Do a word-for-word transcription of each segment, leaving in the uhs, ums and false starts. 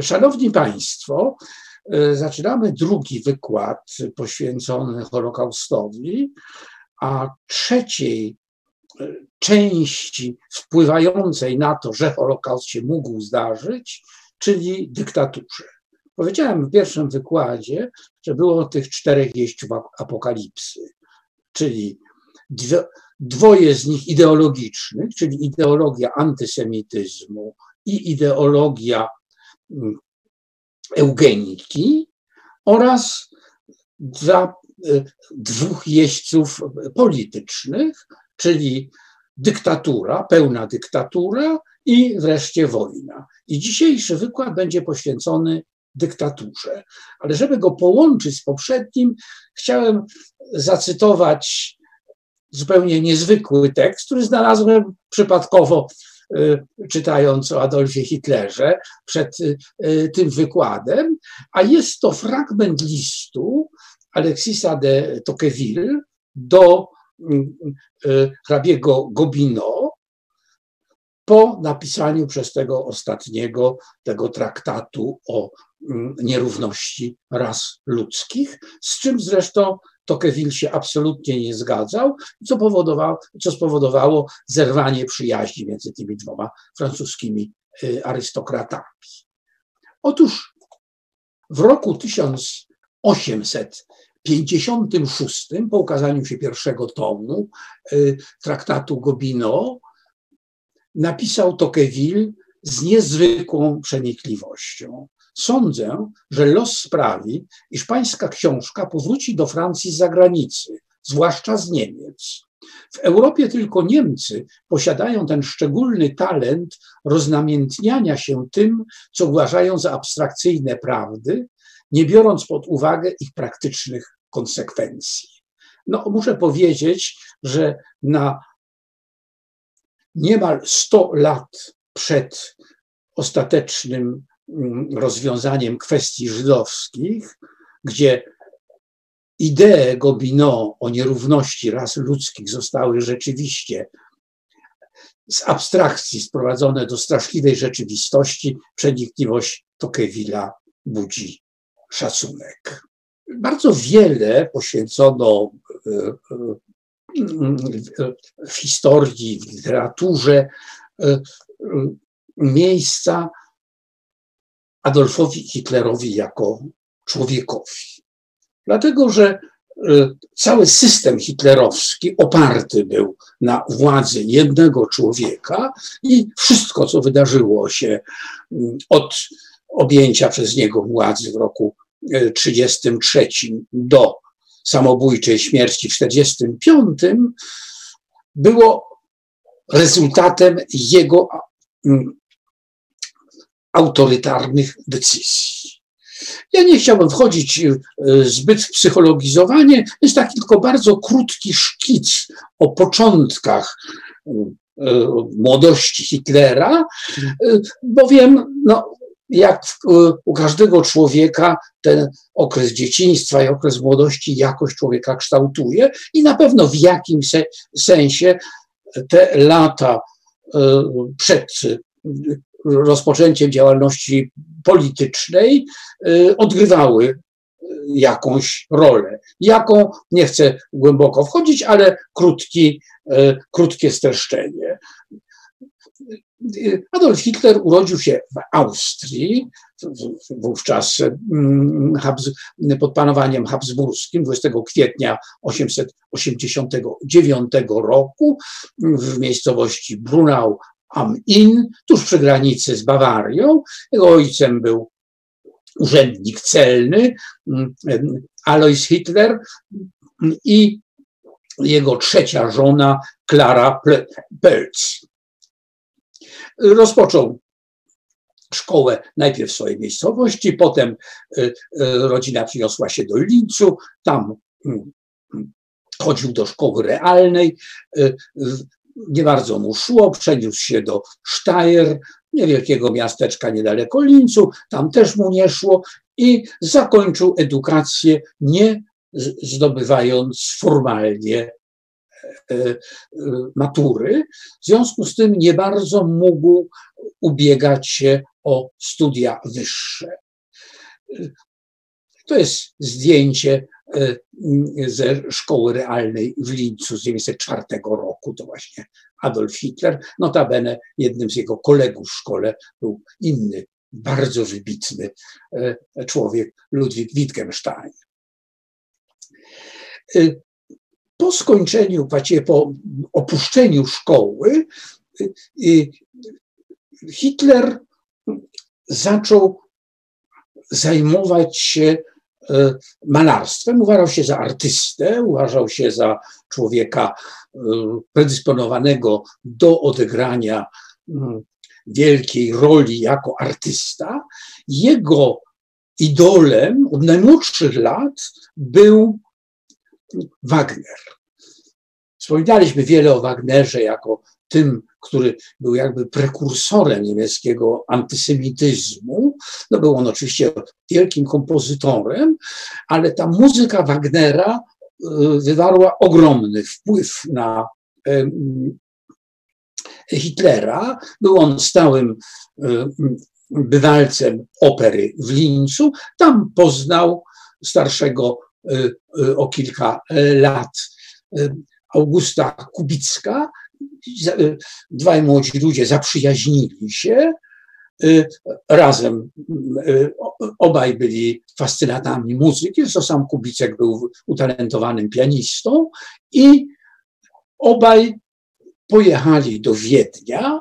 Szanowni Państwo, zaczynamy drugi wykład poświęcony Holokaustowi, a trzeciej części wpływającej na to, że Holokaust się mógł zdarzyć, czyli dyktaturze. Powiedziałem w pierwszym wykładzie, że było tych czterech jeźdźców apokalipsy, czyli dwoje z nich ideologicznych, czyli ideologia antysemityzmu i ideologia eugeniki oraz dla dwóch jeźdźców politycznych, czyli dyktatura, pełna dyktatura i wreszcie wojna. I dzisiejszy wykład będzie poświęcony dyktaturze. Ale żeby go połączyć z poprzednim, chciałem zacytować zupełnie niezwykły tekst, który znalazłem przypadkowo, czytając o Adolfie Hitlerze przed tym wykładem, a jest to fragment listu Alexisa de Tocqueville do hrabiego Gobineau po napisaniu przez tego ostatniego tego traktatu o nierówności ras ludzkich, z czym zresztą Tocqueville się absolutnie nie zgadzał, co powodowało, co spowodowało zerwanie przyjaźni między tymi dwoma francuskimi arystokratami. Otóż w roku tysiąc osiemset pięćdziesiątym szóstym, po ukazaniu się pierwszego tomu traktatu Gobineau, napisał Tocqueville z niezwykłą przenikliwością: sądzę, że los sprawi, iż pańska książka powróci do Francji z zagranicy, zwłaszcza z Niemiec. W Europie tylko Niemcy posiadają ten szczególny talent roznamiętniania się tym, co uważają za abstrakcyjne prawdy, nie biorąc pod uwagę ich praktycznych konsekwencji. No, muszę powiedzieć, że na niemal sto lat przed ostatecznym rozwiązaniem kwestii żydowskich, gdzie idee Gobineau o nierówności ras ludzkich zostały rzeczywiście z abstrakcji sprowadzone do straszliwej rzeczywistości, przenikliwość Tocqueville'a budzi szacunek. Bardzo wiele poświęcono w historii, w literaturze miejsca Adolfowi Hitlerowi jako człowiekowi. Dlatego, że cały system hitlerowski oparty był na władzy jednego człowieka i wszystko, co wydarzyło się od objęcia przez niego władzy w roku tysiąc dziewięćset trzydziestym trzecim do samobójczej śmierci w tysiąc dziewięćset czterdziestym piątym, było rezultatem jego autorytarnych decyzji. Ja nie chciałbym wchodzić zbyt w psychologizowanie, jest taki tylko bardzo krótki szkic o początkach młodości Hitlera, bowiem no, jak u każdego człowieka ten okres dzieciństwa i okres młodości jakość człowieka kształtuje i na pewno w jakimś sensie te lata przed rozpoczęciem działalności politycznej odgrywały jakąś rolę. Jaką? Nie chcę głęboko wchodzić, ale krótki, krótkie streszczenie. Adolf Hitler urodził się w Austrii, wówczas pod panowaniem habsburskim, dwudziestego kwietnia tysiąc osiemset osiemdziesiątego dziewiątego roku w miejscowości Braunau am Inn, tuż przy granicy z Bawarią. Jego ojcem był urzędnik celny Alois Hitler i jego trzecia żona Klara Peltz. Rozpoczął szkołę najpierw w swojej miejscowości, potem rodzina przyniosła się do Lincu, tam chodził do szkoły realnej, nie bardzo mu szło, przeniósł się do Steyr, niewielkiego miasteczka niedaleko Lincu, tam też mu nie szło i zakończył edukację, nie zdobywając formalnie matury. W związku z tym nie bardzo mógł ubiegać się o studia wyższe. To jest zdjęcie ze szkoły realnej w Lincu z tysiąc dziewięćset czwartego roku, to właśnie Adolf Hitler. Notabene jednym z jego kolegów w szkole był inny, bardzo wybitny człowiek, Ludwig Wittgenstein. Po skończeniu, właściwie po opuszczeniu szkoły, Hitler zaczął zajmować się malarstwem. Uważał się za artystę, uważał się za człowieka predysponowanego do odegrania wielkiej roli jako artysta. Jego idolem od najmłodszych lat był Wagner. Wspominaliśmy wiele o Wagnerze jako tym, który był jakby prekursorem niemieckiego antysemityzmu. No był on oczywiście wielkim kompozytorem, ale ta muzyka Wagnera wywarła ogromny wpływ na Hitlera. Był on stałym bywalcem opery w Lincu. Tam poznał starszego o kilka lat Augusta Kubicka. Dwaj młodzi ludzie zaprzyjaźnili się. Razem obaj byli fascynatami muzyki. Zresztą sam Kubicek był utalentowanym pianistą i obaj pojechali do Wiednia,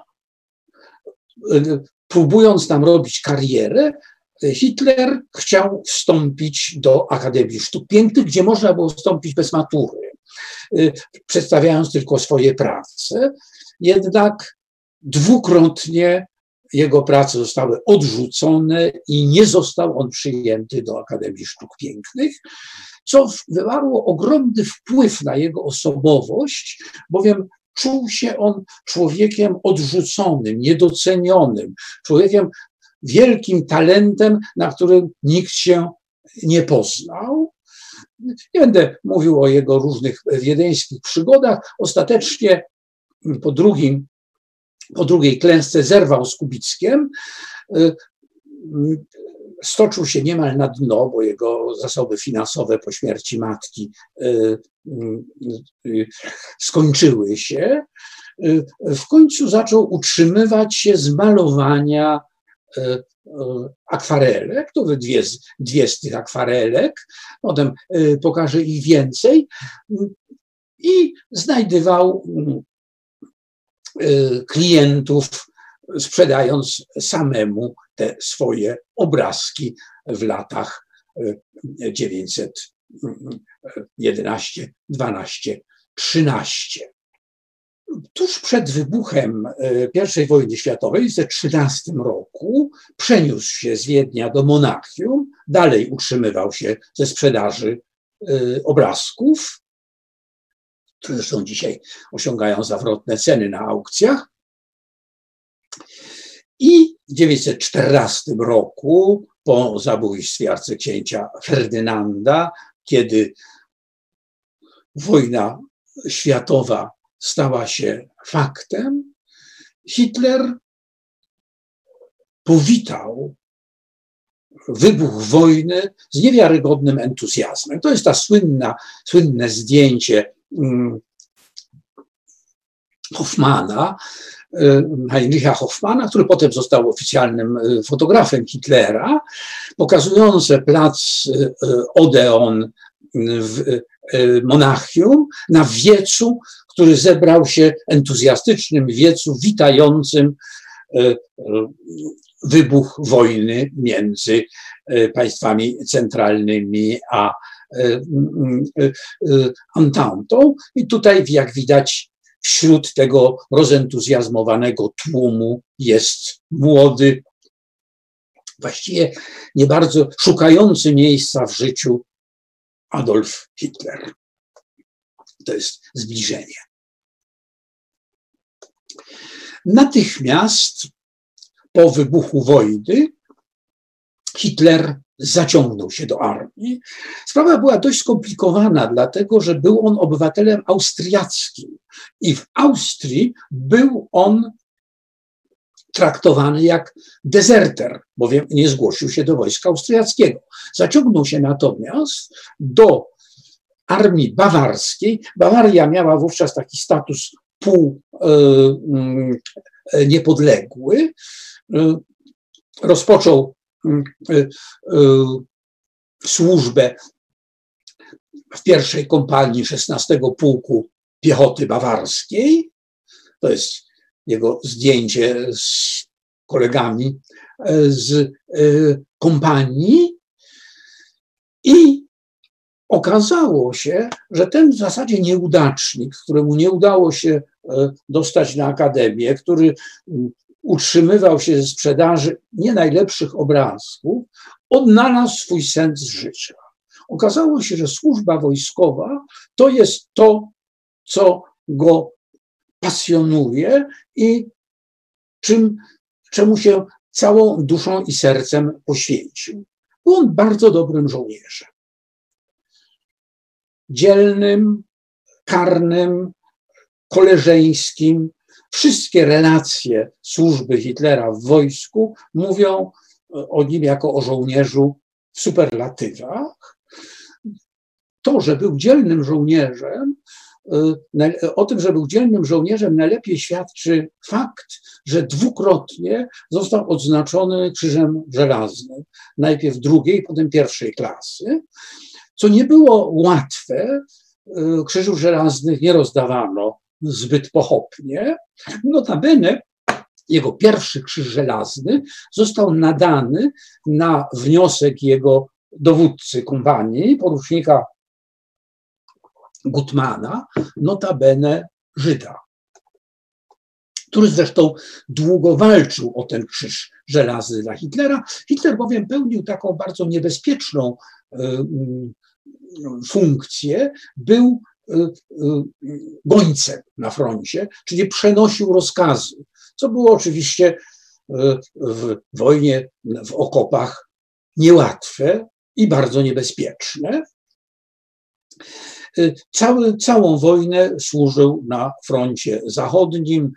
próbując tam robić karierę. Hitler chciał wstąpić do Akademii Sztuk Pięknych, gdzie można było wstąpić bez matury, przedstawiając tylko swoje prace. Jednak dwukrotnie jego prace zostały odrzucone i nie został on przyjęty do Akademii Sztuk Pięknych, co wywarło ogromny wpływ na jego osobowość, bowiem czuł się on człowiekiem odrzuconym, niedocenionym, człowiekiem wielkim talentem, na którym nikt się nie poznał. Nie będę mówił o jego różnych wiedeńskich przygodach. Ostatecznie po, drugim, po drugiej klęsce zerwał z Kubickiem. Stoczył się niemal na dno, bo jego zasoby finansowe po śmierci matki skończyły się. W końcu zaczął utrzymywać się z malowania akwarelek, to dwie, dwie z tych akwarelek, potem pokażę ich więcej, i znajdywał klientów, sprzedając samemu te swoje obrazki w latach tysiąc dziewięćset jedenaście, dwanaście, trzynaście. Tuż przed wybuchem pierwszej wojny światowej, w tysiąc dziewięćset trzynastym roku, przeniósł się z Wiednia do Monachium, dalej utrzymywał się ze sprzedaży obrazków, zresztą dzisiaj osiągają zawrotne ceny na aukcjach. I w tysiąc dziewięćset czternastym roku, po zabójstwie arcyksięcia Ferdynanda, kiedy wojna światowa stała się faktem, Hitler powitał wybuch wojny z niewiarygodnym entuzjazmem. To jest ta słynna, słynne zdjęcie Hoffmana, Heinricha Hoffmana, który potem został oficjalnym fotografem Hitlera, pokazujące plac Odeon w Monachium na wiecu, który zebrał się entuzjastycznym wiecu witającym wybuch wojny między państwami centralnymi a Antantą. I tutaj, jak widać, wśród tego rozentuzjazmowanego tłumu jest młody, właściwie nie bardzo szukający miejsca w życiu Adolf Hitler. To jest zbliżenie. Natychmiast po wybuchu wojny Hitler zaciągnął się do armii. Sprawa była dość skomplikowana, dlatego że był on obywatelem austriackim i w Austrii był on traktowany jak dezerter, bowiem nie zgłosił się do wojska austriackiego. Zaciągnął się natomiast do armii bawarskiej. Bawaria miała wówczas taki status pół y, niepodległy. Rozpoczął y, y, służbę w pierwszej kompanii szesnastego Pułku Piechoty Bawarskiej. To jest jego zdjęcie z kolegami z kompanii i okazało się, że ten w zasadzie nieudacznik, któremu nie udało się dostać na akademię, który utrzymywał się ze sprzedaży nie najlepszych obrazków, odnalazł swój sens życia. Okazało się, że służba wojskowa to jest to, co go pasjonuje i czym, czemu się całą duszą i sercem poświęcił. Był on bardzo dobrym żołnierzem. Dzielnym, karnym, koleżeńskim. Wszystkie relacje służby Hitlera w wojsku mówią o nim jako o żołnierzu w superlatywach. To, że był dzielnym żołnierzem, O tym, że był dzielnym żołnierzem, najlepiej świadczy fakt, że dwukrotnie został odznaczony Krzyżem Żelaznym. Najpierw drugiej, potem pierwszej klasy, co nie było łatwe. Krzyżów Żelaznych nie rozdawano zbyt pochopnie. Notabene jego pierwszy Krzyż Żelazny został nadany na wniosek jego dowódcy kompanii, porucznika Gutmana, notabene Żyda, który zresztą długo walczył o ten Krzyż Żelazny dla Hitlera. Hitler bowiem pełnił taką bardzo niebezpieczną y, y, funkcję, był y, y, gońcem na froncie, czyli przenosił rozkazy, co było oczywiście y, w wojnie w okopach niełatwe i bardzo niebezpieczne. Cały, całą wojnę służył na froncie zachodnim,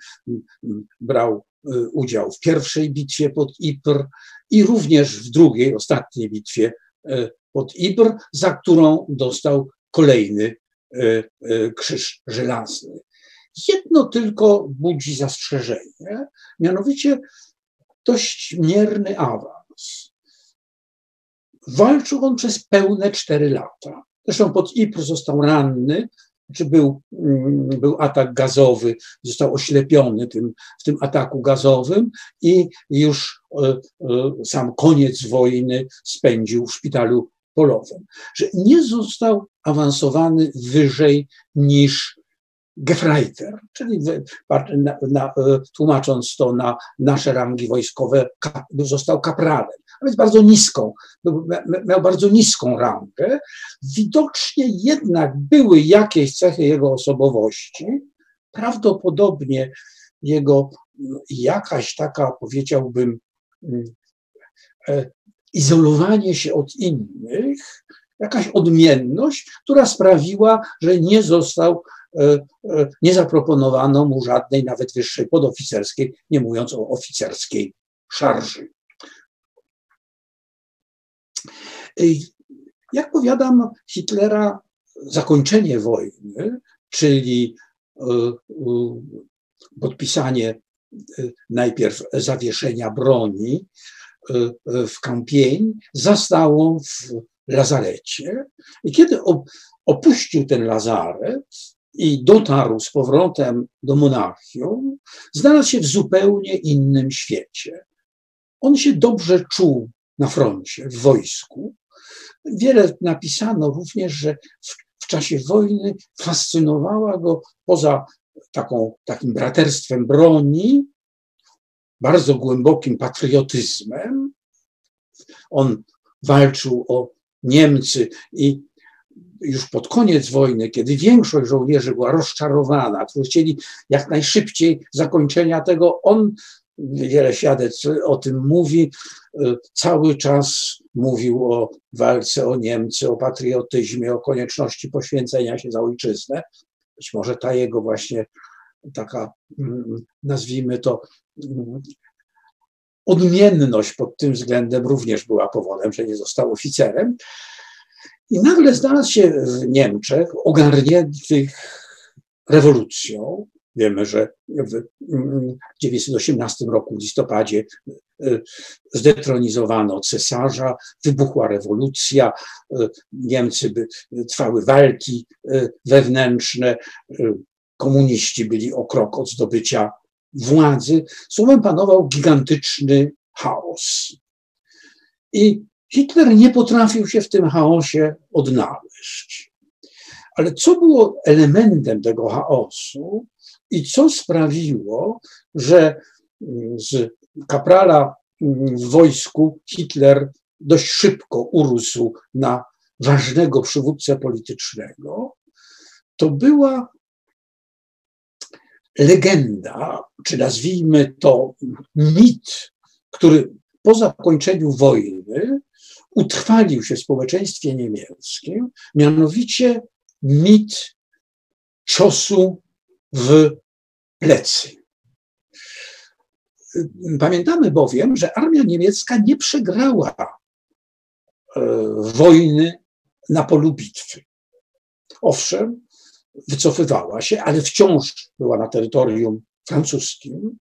brał udział w pierwszej bitwie pod Ypres i również w drugiej, ostatniej bitwie pod Ypres, za którą dostał kolejny Krzyż Żelazny. Jedno tylko budzi zastrzeżenie, mianowicie dość mierny awans. Walczył on przez pełne cztery lata. Zresztą pod Ypres został ranny, czy był, był atak gazowy, został oślepiony tym, w tym ataku gazowym i już sam koniec wojny spędził w szpitalu polowym. Że nie został awansowany wyżej niż Gefreiter, czyli na, na, tłumacząc to na nasze rangi wojskowe, został kapralem. A więc bardzo niską, miał bardzo niską rangę. Widocznie jednak były jakieś cechy jego osobowości, prawdopodobnie jego jakaś taka, powiedziałbym, izolowanie się od innych, jakaś odmienność, która sprawiła, że nie został, nie zaproponowano mu żadnej, nawet wyższej podoficerskiej, nie mówiąc o oficerskiej szarży. Jak powiadam, Hitlera zakończenie wojny, czyli podpisanie najpierw zawieszenia broni w Compiègne, zastało w lazarecie. I kiedy opuścił ten lazaret i dotarł z powrotem do Monachium, znalazł się w zupełnie innym świecie. On się dobrze czuł na froncie, w wojsku. Wiele napisano również, że w, w czasie wojny fascynowała go poza taką, takim braterstwem broni, bardzo głębokim patriotyzmem. On walczył o Niemcy i już pod koniec wojny, kiedy większość żołnierzy była rozczarowana, którzy chcieli jak najszybciej zakończenia tego, on wiele świadectw o tym mówi, cały czas mówił o walce o Niemcy, o patriotyzmie, o konieczności poświęcenia się za ojczyznę. Być może ta jego właśnie taka, nazwijmy to, odmienność pod tym względem również była powodem, że nie został oficerem. I nagle znalazł się w Niemczech ogarniętych rewolucją. Wiemy, że w tysiąc dziewięćset osiemnastym roku w listopadzie zdetronizowano cesarza, wybuchła rewolucja, Niemcy trwały walki wewnętrzne, komuniści byli o krok od zdobycia władzy. Słowem panował gigantyczny chaos. I Hitler nie potrafił się w tym chaosie odnaleźć. Ale co było elementem tego chaosu i co sprawiło, że z kaprala w wojsku Hitler dość szybko urósł na ważnego przywódcę politycznego, to była legenda, czy nazwijmy to mit, który po zakończeniu wojny utrwalił się w społeczeństwie niemieckim, mianowicie mit ciosu w plecy. Pamiętamy bowiem, że armia niemiecka nie przegrała wojny na polu bitwy. Owszem, wycofywała się, ale wciąż była na terytorium francuskim,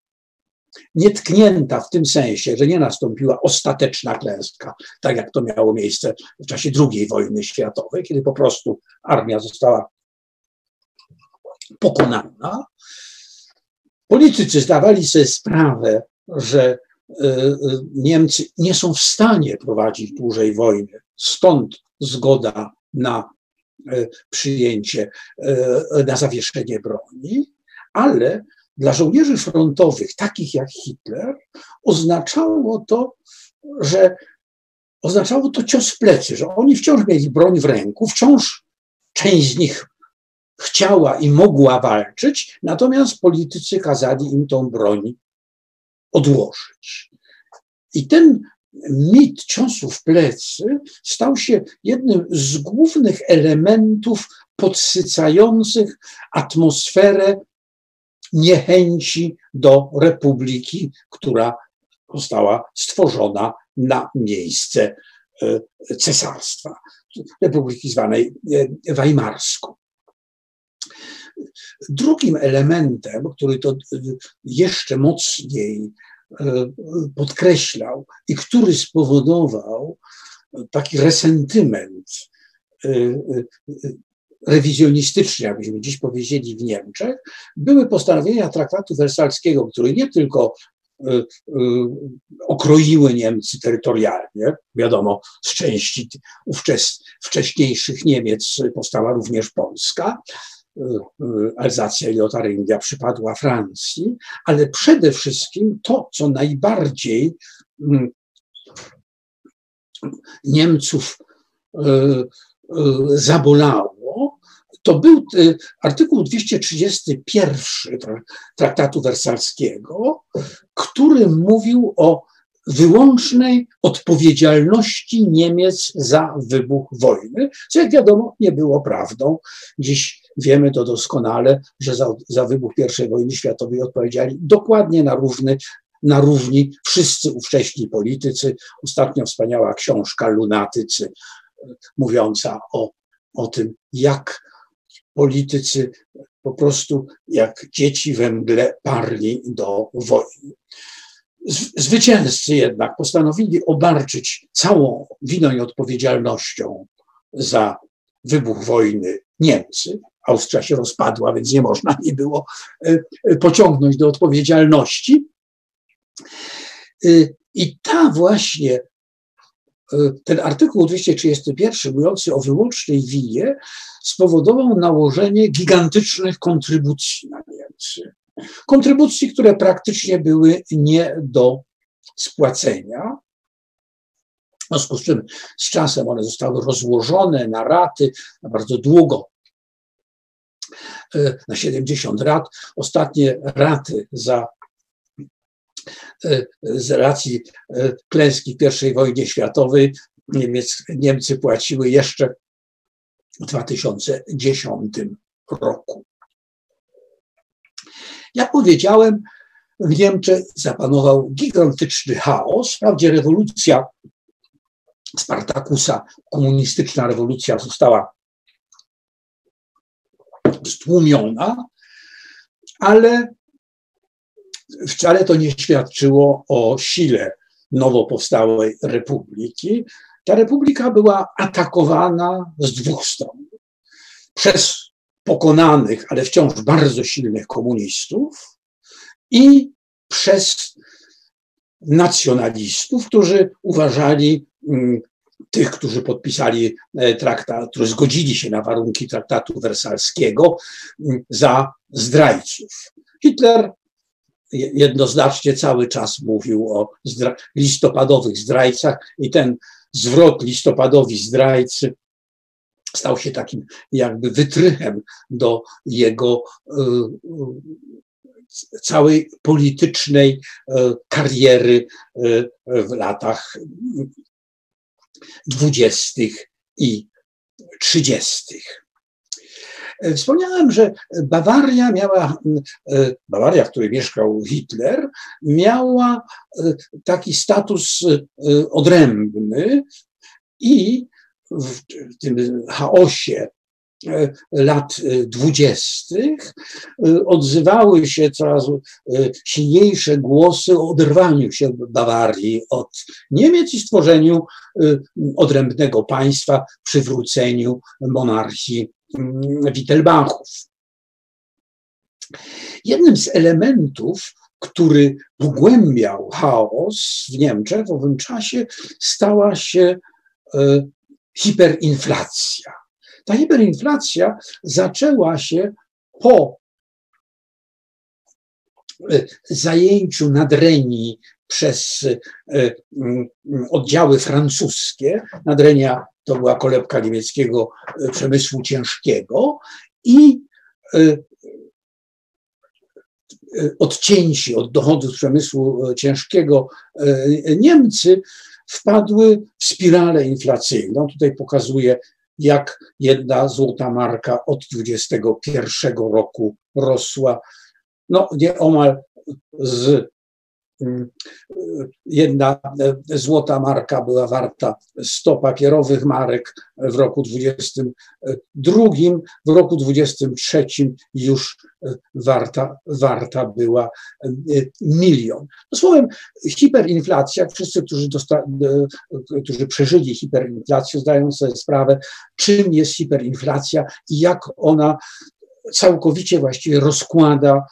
nietknięta w tym sensie, że nie nastąpiła ostateczna klęska, tak jak to miało miejsce w czasie drugiej wojny światowej, kiedy po prostu armia została pokonana. Politycy zdawali sobie sprawę, że Niemcy nie są w stanie prowadzić dłużej wojny, stąd zgoda na przyjęcie, na zawieszenie broni, ale dla żołnierzy frontowych, takich jak Hitler, oznaczało to, że oznaczało to cios w plecy, że oni wciąż mieli broń w ręku, wciąż część z nich chciała i mogła walczyć, natomiast politycy kazali im tą broń odłożyć. I ten mit ciosu w plecy stał się jednym z głównych elementów podsycających atmosferę niechęci do republiki, która została stworzona na miejsce cesarstwa, republiki zwanej weimarską. Drugim elementem, który to jeszcze mocniej podkreślał i który spowodował taki resentyment rewizjonistyczny, jakbyśmy dziś powiedzieli w Niemczech, były postanowienia traktatu wersalskiego, który nie tylko okroiły Niemcy terytorialnie, wiadomo, z części wcześniejszych Niemiec powstała również Polska, Alzacja i Lotaryngia przypadła Francji, ale przede wszystkim to, co najbardziej Niemców zabolało, to był artykuł dwieście trzydziesty pierwszy traktatu wersalskiego, który mówił o wyłącznej odpowiedzialności Niemiec za wybuch wojny, co jak wiadomo nie było prawdą. Dziś wiemy to doskonale, że za, za wybuch pierwszej wojny światowej odpowiedziali dokładnie na równy, na równi wszyscy ówcześni politycy. Ostatnio wspaniała książka Lunatycy, mówiąca o, o tym, jak politycy po prostu jak dzieci we mgle parli do wojny. Zwycięzcy jednak postanowili obarczyć całą winą i odpowiedzialnością za wybuch wojny Niemcy. Austria się rozpadła, więc nie można jej było pociągnąć do odpowiedzialności. I ta właśnie, ten artykuł dwieście trzydziesty pierwszy mówiący o wyłącznej winie spowodował nałożenie gigantycznych kontrybucji na Niemcy. Kontrybucji, które praktycznie były nie do spłacenia. W związku z czym z czasem one zostały rozłożone na raty, na bardzo długo, na siedemdziesiąt rat. Ostatnie raty za z racji klęski pierwszej wojny światowej Niemiec, Niemcy płaciły jeszcze w dwa tysiące dziesiątym roku. Jak powiedziałem, w Niemczech zapanował gigantyczny chaos. Wprawdzie rewolucja Spartakusa, komunistyczna rewolucja została stłumiona, ale wcale to nie świadczyło o sile nowo powstałej republiki. Ta republika była atakowana z dwóch stron. Przez pokonanych, ale wciąż bardzo silnych komunistów i przez nacjonalistów, którzy uważali m, tych, którzy podpisali traktat, którzy zgodzili się na warunki traktatu wersalskiego, m, za zdrajców. Hitler jednoznacznie cały czas mówił o zdra- listopadowych zdrajcach i ten zwrot listopadowi zdrajcy stał się takim jakby wytrychem do jego y, całej politycznej y, kariery y, w latach dwudziestych i trzydziestych. Wspomniałem, że Bawaria miała, Bawaria, w której mieszkał Hitler, miała taki status odrębny i w tym chaosie lat dwudziestych odzywały się coraz silniejsze głosy o oderwaniu się Bawarii od Niemiec i stworzeniu odrębnego państwa, przywróceniu monarchii Wittelbachów. Jednym z elementów, który pogłębiał chaos w Niemczech w owym czasie, stała się hiperinflacja. Ta hiperinflacja zaczęła się po zajęciu Nadrenii przez oddziały francuskie. Nadrenia to była kolebka niemieckiego przemysłu ciężkiego i odcięci od dochodów przemysłu ciężkiego Niemcy wpadły w spiralę inflacyjną. Tutaj pokazuję, jak jedna złota marka od dwudziestego pierwszego roku rosła. No nieomal z jedna złota marka była warta stu papierowych marek w roku dwudziestym drugim, w roku dwudziestym trzecim już warta, warta była milion. Słowem, hiperinflacja, wszyscy, którzy, dosta, którzy przeżyli hiperinflację, zdają sobie sprawę, czym jest hiperinflacja i jak ona całkowicie właściwie rozkłada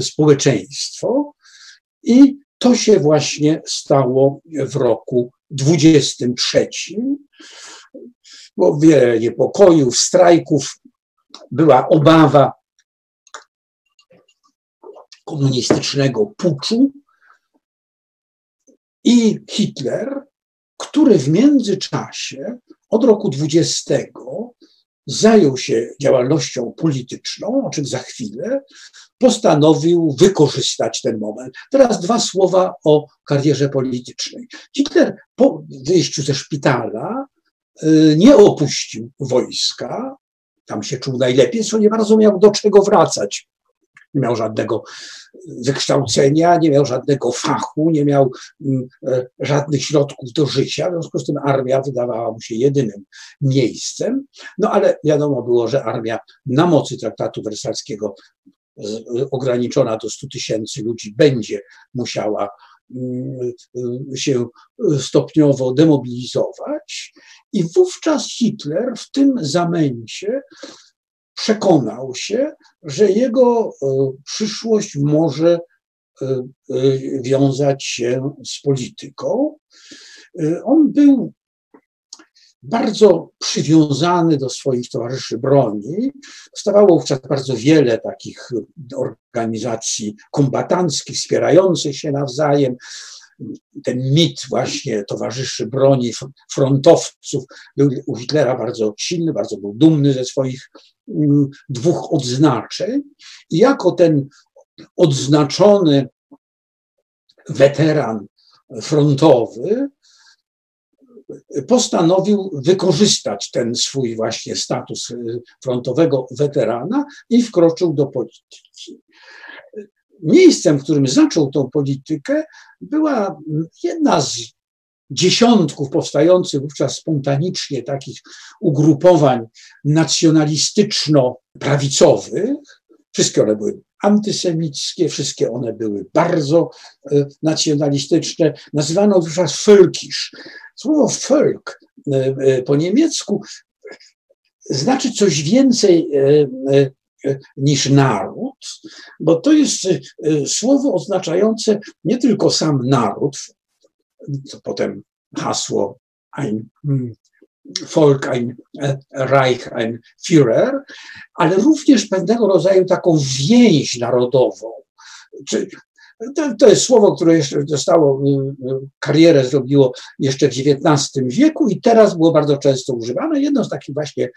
społeczeństwo. I to się właśnie stało w roku dwudziestym trzecim. Było wiele niepokojów, strajków, była obawa komunistycznego puczu i Hitler, który w międzyczasie od roku dwudziestego zajął się działalnością polityczną, o czym za chwilę, postanowił wykorzystać ten moment. Teraz dwa słowa o karierze politycznej. Hitler po wyjściu ze szpitala nie opuścił wojska, tam się czuł najlepiej, co nie bardzo miał do czego wracać. Nie miał żadnego wykształcenia, nie miał żadnego fachu, nie miał żadnych środków do życia. W związku z tym armia wydawała mu się jedynym miejscem. No ale wiadomo było, że armia na mocy traktatu wersalskiego ograniczona do stu tysięcy ludzi będzie musiała się stopniowo demobilizować. I wówczas Hitler w tym zamęcie przekonał się, że jego przyszłość może wiązać się z polityką. On był bardzo przywiązany do swoich towarzyszy broni. Powstawało wówczas bardzo wiele takich organizacji kombatanckich, wspierających się nawzajem. Ten mit właśnie towarzyszy broni, frontowców był u Hitlera bardzo silny, bardzo był dumny ze swoich dwóch odznaczeń i jako ten odznaczony weteran frontowy, postanowił wykorzystać ten swój właśnie status frontowego weterana i wkroczył do polityki. Miejscem, w którym zaczął tą politykę, była jedna z dziesiątków powstających wówczas spontanicznie takich ugrupowań nacjonalistyczno-prawicowych. Wszystkie one były antysemickie, wszystkie one były bardzo nacjonalistyczne. Nazywano wówczas völkisch. Słowo folk po niemiecku znaczy coś więcej niż naród, bo to jest słowo oznaczające nie tylko sam naród, co potem hasło ein Volk, ein Reich, ein Führer, ale również pewnego rodzaju taką więź narodową. Czy To, to jest słowo, które jeszcze dostało, karierę zrobiło jeszcze w dziewiętnastym wieku i teraz było bardzo często używane. Jedną z takich właśnie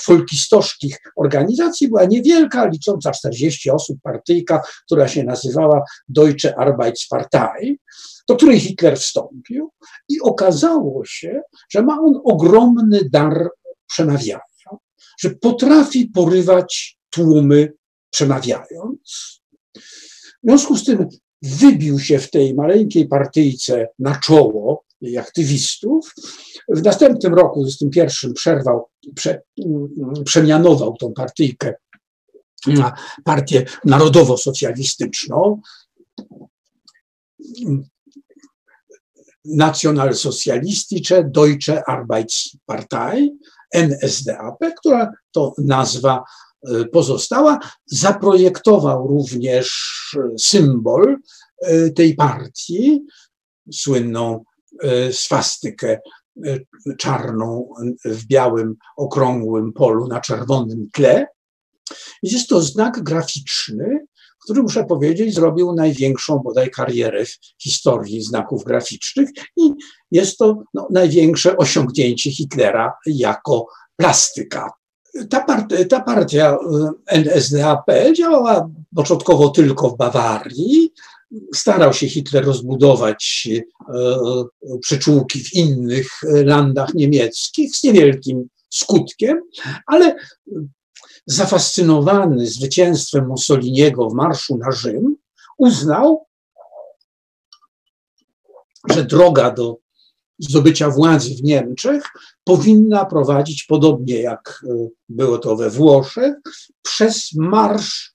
folkistoszkich organizacji była niewielka, licząca czterdzieści osób partyjka, która się nazywała Deutsche Arbeitspartei, do której Hitler wstąpił i okazało się, że ma on ogromny dar przemawiania, że potrafi porywać tłumy przemawiając. W związku z tym wybił się w tej maleńkiej partyjce na czoło jej aktywistów. W następnym roku, z tym pierwszym, przerwał, prze, przemianował tą partyjkę na partię narodowo-socjalistyczną, Nationalsozialistische Deutsche Arbeiterpartei, N S D A P, która to nazwa pozostała. Zaprojektował również symbol tej partii, słynną swastykę czarną w białym, okrągłym polu na czerwonym tle. Jest to znak graficzny, który, muszę powiedzieć, zrobił największą bodaj karierę w historii znaków graficznych i jest to no, największe osiągnięcie Hitlera jako plastyka. Ta partia, ta partia N S D A P działała początkowo tylko w Bawarii. Starał się Hitler rozbudować przyczółki w innych landach niemieckich z niewielkim skutkiem, ale zafascynowany zwycięstwem Mussoliniego w marszu na Rzym uznał, że droga do zdobycia władzy w Niemczech powinna prowadzić, podobnie jak było to we Włoszech, przez marsz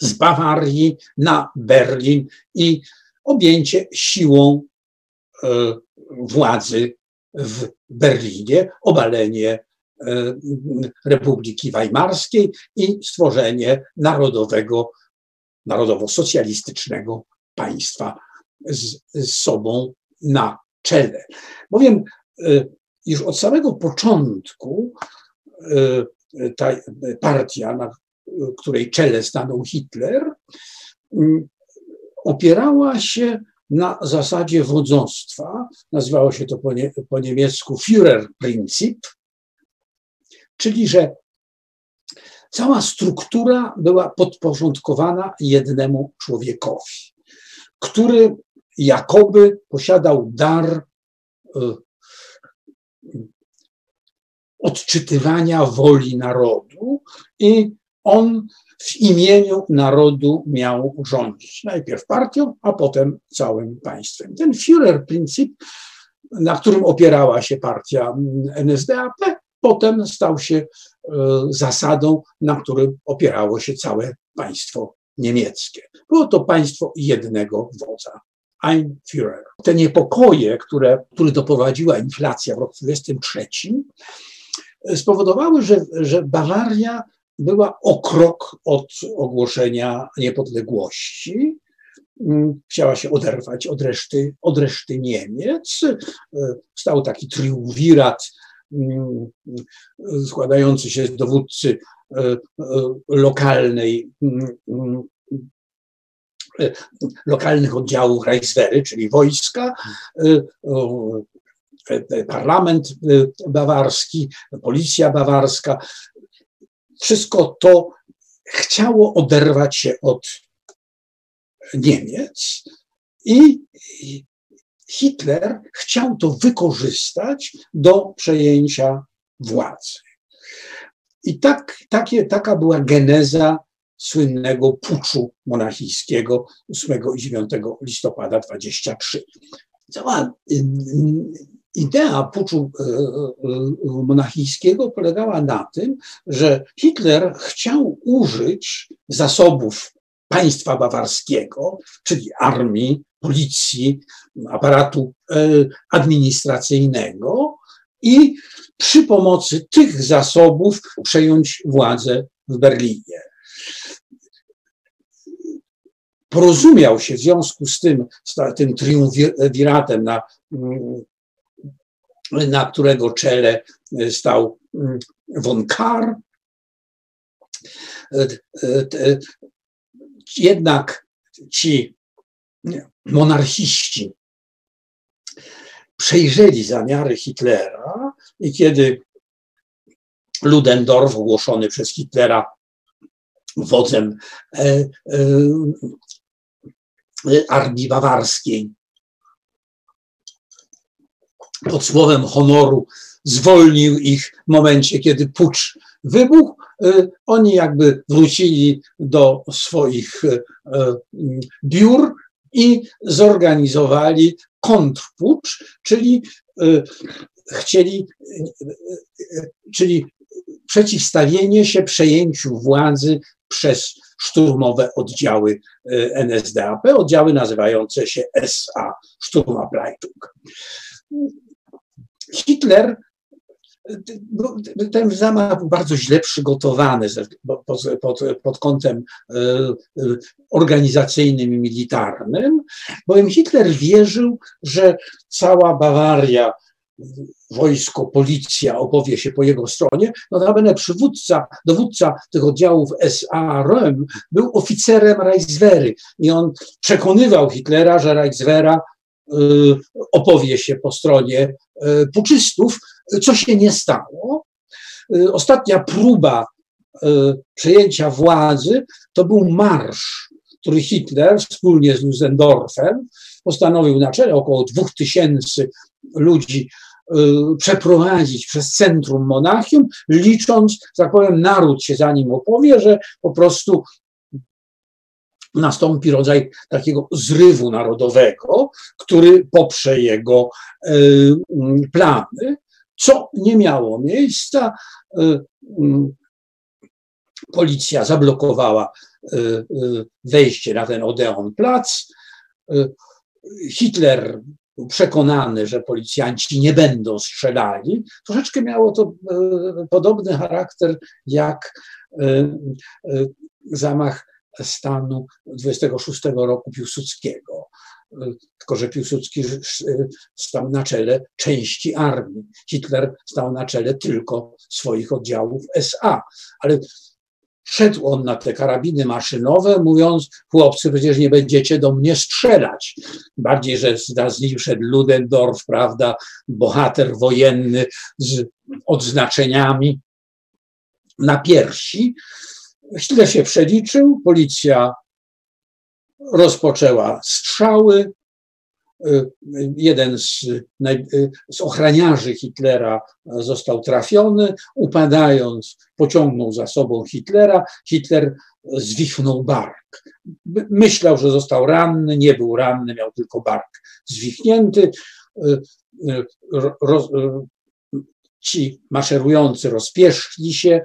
z Bawarii na Berlin i objęcie siłą władzy w Berlinie, obalenie Republiki Weimarskiej i stworzenie narodowego, narodowo-socjalistycznego państwa z, z sobą na czele. Bowiem już od samego początku ta partia, na której czele stanął Hitler, opierała się na zasadzie wodzostwa. Nazywało się to po, nie, po niemiecku Führerprinzip, czyli że cała struktura była podporządkowana jednemu człowiekowi, który jakoby posiadał dar odczytywania woli narodu i on w imieniu narodu miał rządzić. Najpierw partią, a potem całym państwem. Ten Führerprinzip, na którym opierała się partia N S D A P, potem stał się zasadą, na którym opierało się całe państwo niemieckie. Było to państwo jednego wodza. Ein Führer. Te niepokoje, które, które doprowadziła inflacja w roku tysiąc dziewięćset dwudziestym trzecim, spowodowały, że, że Bawaria była o krok od ogłoszenia niepodległości. Chciała się oderwać od reszty, od reszty Niemiec. Stał taki triumvirat składający się z dowódcy lokalnej lokalnych oddziałów Reichswehry, czyli wojska, parlament bawarski, policja bawarska. Wszystko to chciało oderwać się od Niemiec i Hitler chciał to wykorzystać do przejęcia władzy. I tak, takie, taka była geneza słynnego puczu monachijskiego ósmego i dziewiątego listopada tysiąc dziewięćset dwudziestego trzeciego. Cała idea puczu monachijskiego polegała na tym, że Hitler chciał użyć zasobów państwa bawarskiego, czyli armii, policji, aparatu administracyjnego i przy pomocy tych zasobów przejąć władzę w Berlinie. Porozumiał się w związku z tym, z tym triumviratem, na, na którego czele stał von Kahr. Jednak ci monarchiści przejrzeli zamiary Hitlera i kiedy Ludendorff, ogłoszony przez Hitlera wodzem e, e, armii bawarskiej, pod słowem honoru zwolnił ich w momencie, kiedy pucz wybuchł, e, oni jakby wrócili do swoich e, biur i zorganizowali kontrpucz, czyli e, chcieli, e, czyli przeciwstawienie się przejęciu władzy przez szturmowe oddziały N S D A P, oddziały nazywające się S A, Sturmabteilung. Hitler, ten zamach był bardzo źle przygotowany pod, pod, pod kątem organizacyjnym i militarnym, bowiem Hitler wierzył, że cała Bawaria, wojsko, policja opowie się po jego stronie. Notabene przywódca, dowódca tych oddziałów S A Röhm był oficerem Reichswehry i on przekonywał Hitlera, że Reichswehra y, opowie się po stronie y, puczystów, co się nie stało. Y, ostatnia próba y, przejęcia władzy to był marsz, który Hitler wspólnie z Ludendorffem postanowił na czele około dwóch tysięcy ludzi y, przeprowadzić przez centrum Monachium, licząc, że tak powiem, naród się za nim opowie, że po prostu nastąpi rodzaj takiego zrywu narodowego, który poprze jego y, plany, co nie miało miejsca. Y, y, policja zablokowała y, y, wejście na ten Odeon plac. Y, Hitler był przekonany, że policjanci nie będą strzelali. Troszeczkę miało to y, podobny charakter jak y, y, zamach stanu dwudziestego szóstego roku Piłsudskiego. Y, tylko że Piłsudski stał na czele części armii. Hitler stał na czele tylko swoich oddziałów S A. Ale szedł on na te karabiny maszynowe, mówiąc: chłopcy, przecież nie będziecie do mnie strzelać. Bardziej, że z nim szedł Ludendorff, prawda, bohater wojenny z odznaczeniami na piersi. Hitler się przeliczył, policja rozpoczęła strzały. Jeden z, z ochraniarzy Hitlera został trafiony, upadając pociągnął za sobą Hitlera, Hitler zwichnął bark. Myślał, że został ranny, nie był ranny, miał tylko bark zwichnięty. Roz, ci maszerujący rozpieszli się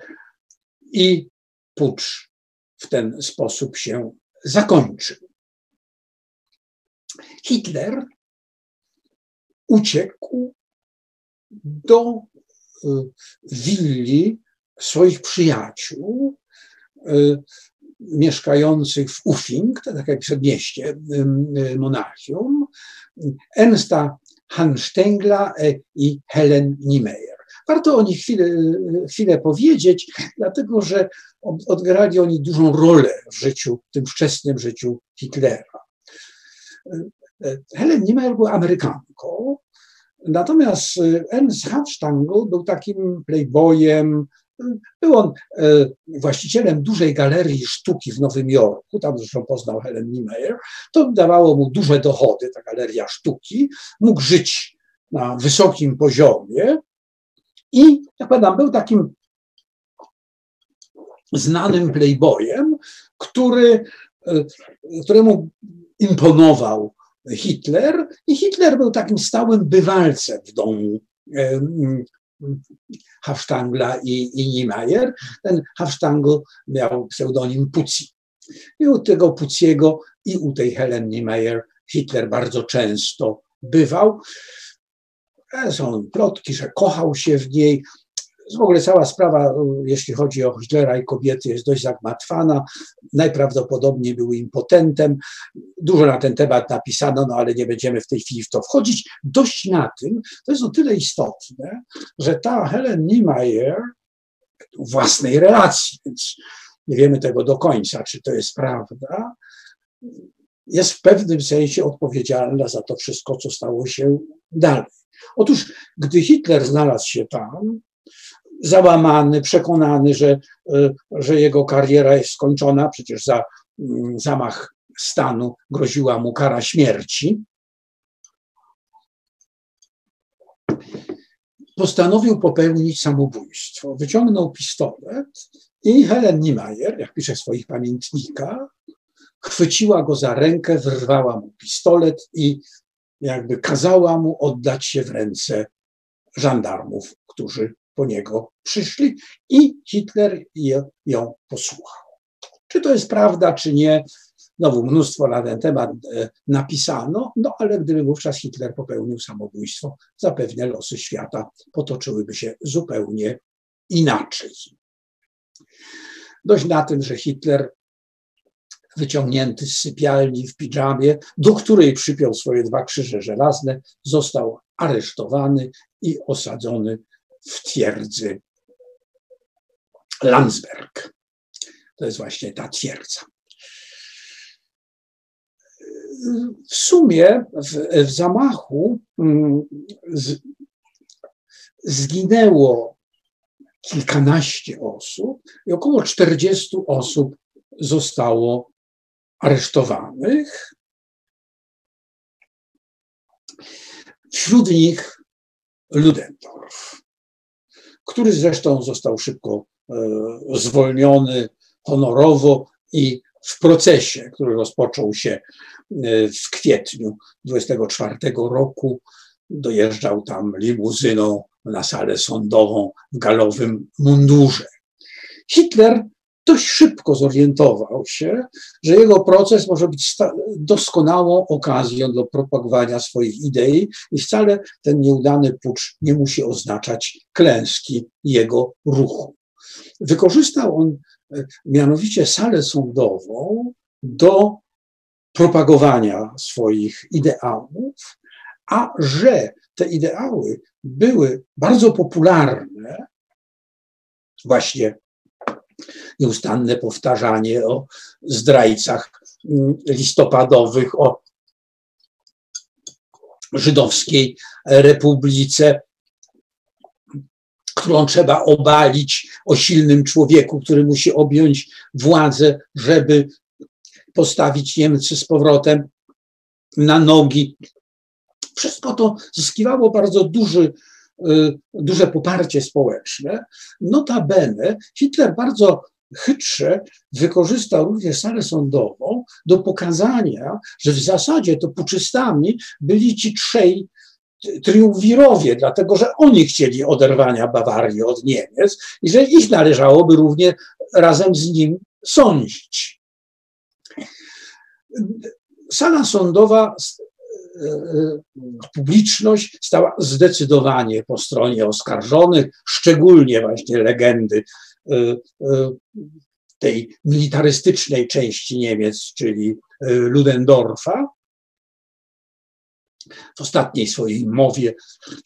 i pucz w ten sposób się zakończył. Hitler uciekł do willi swoich przyjaciół mieszkających w Ufing, to takie przedmieście Monachium, Ernsta Hanfstaengla i Helen Niemeyer. Warto o nich chwilę, chwilę powiedzieć, dlatego że odgrali oni dużą rolę w życiu, w tym wczesnym życiu Hitlera. Helen Niemeyer była Amerykanką, natomiast Ernst Hanfstaengl był takim playboyem, Był on właścicielem dużej galerii sztuki w Nowym Jorku, tam zresztą poznał Helen Niemeyer. To dawało mu duże dochody, ta galeria sztuki. Mógł żyć na wysokim poziomie i, jak pamiętam, był takim znanym playboyem, który, któremu imponował Hitler i Hitler był takim stałym bywalcem w domu Hanfstaengla i, i Niemeyer. Ten Hanfstaengl miał pseudonim Puci. I u tego Puciego i u tej Helen Niemeyer Hitler bardzo często bywał. Są plotki, że kochał się w niej. W ogóle cała sprawa, jeśli chodzi o Hitlera i kobiety, jest dość zagmatwana. Najprawdopodobniej był impotentem. Dużo na ten temat napisano, no ale nie będziemy w tej chwili w to wchodzić. Dość na tym, to jest o tyle istotne, że ta Helen Niemeyer w własnej relacji, więc nie wiemy tego do końca, czy to jest prawda, jest w pewnym sensie odpowiedzialna za to wszystko, co stało się dalej. Otóż, gdy Hitler znalazł się tam, załamany, przekonany, że, że jego kariera jest skończona, przecież za zamach stanu groziła mu kara śmierci, postanowił popełnić samobójstwo. Wyciągnął pistolet i Helen Niemeyer, jak pisze w swoich pamiętnikach, chwyciła go za rękę, wyrwała mu pistolet i jakby kazała mu oddać się w ręce żandarmów, którzy po niego przyszli i Hitler je, ją posłuchał. Czy to jest prawda, czy nie? Znowu mnóstwo na ten temat napisano, no ale gdyby wówczas Hitler popełnił samobójstwo, zapewne losy świata potoczyłyby się zupełnie inaczej. Dość na tym, że Hitler wyciągnięty z sypialni w piżamie, do której przypiął swoje dwa krzyże żelazne, został aresztowany i osadzony w twierdzy Landsberg. To jest właśnie ta twierdza. W sumie w, w zamachu z, zginęło kilkanaście osób i około czterdziestu osób zostało aresztowanych. Wśród nich Ludendorff, który zresztą został szybko e, zwolniony honorowo i w procesie, który rozpoczął się e, w kwietniu dwudziestego czwartego roku, dojeżdżał tam limuzyną na salę sądową w galowym mundurze. Hitler dość szybko zorientował się, że jego proces może być doskonałą okazją do propagowania swoich idei i wcale ten nieudany pucz nie musi oznaczać klęski jego ruchu. Wykorzystał on mianowicie salę sądową do propagowania swoich ideałów, a że te ideały były bardzo popularne, właśnie nieustanne powtarzanie o zdrajcach listopadowych, o żydowskiej republice, którą trzeba obalić, o silnym człowieku, który musi objąć władzę, żeby postawić Niemcy z powrotem na nogi. Wszystko to zyskiwało bardzo duży duże poparcie społeczne. Notabene Hitler bardzo chytrze wykorzystał również salę sądową do pokazania, że w zasadzie to puczystami byli ci trzej triumwirowie, dlatego że oni chcieli oderwania Bawarii od Niemiec i że ich należałoby również razem z nim sądzić. Sala sądowa, publiczność stała zdecydowanie po stronie oskarżonych, szczególnie właśnie legendy tej militarystycznej części Niemiec, czyli Ludendorffa. W ostatniej swojej mowie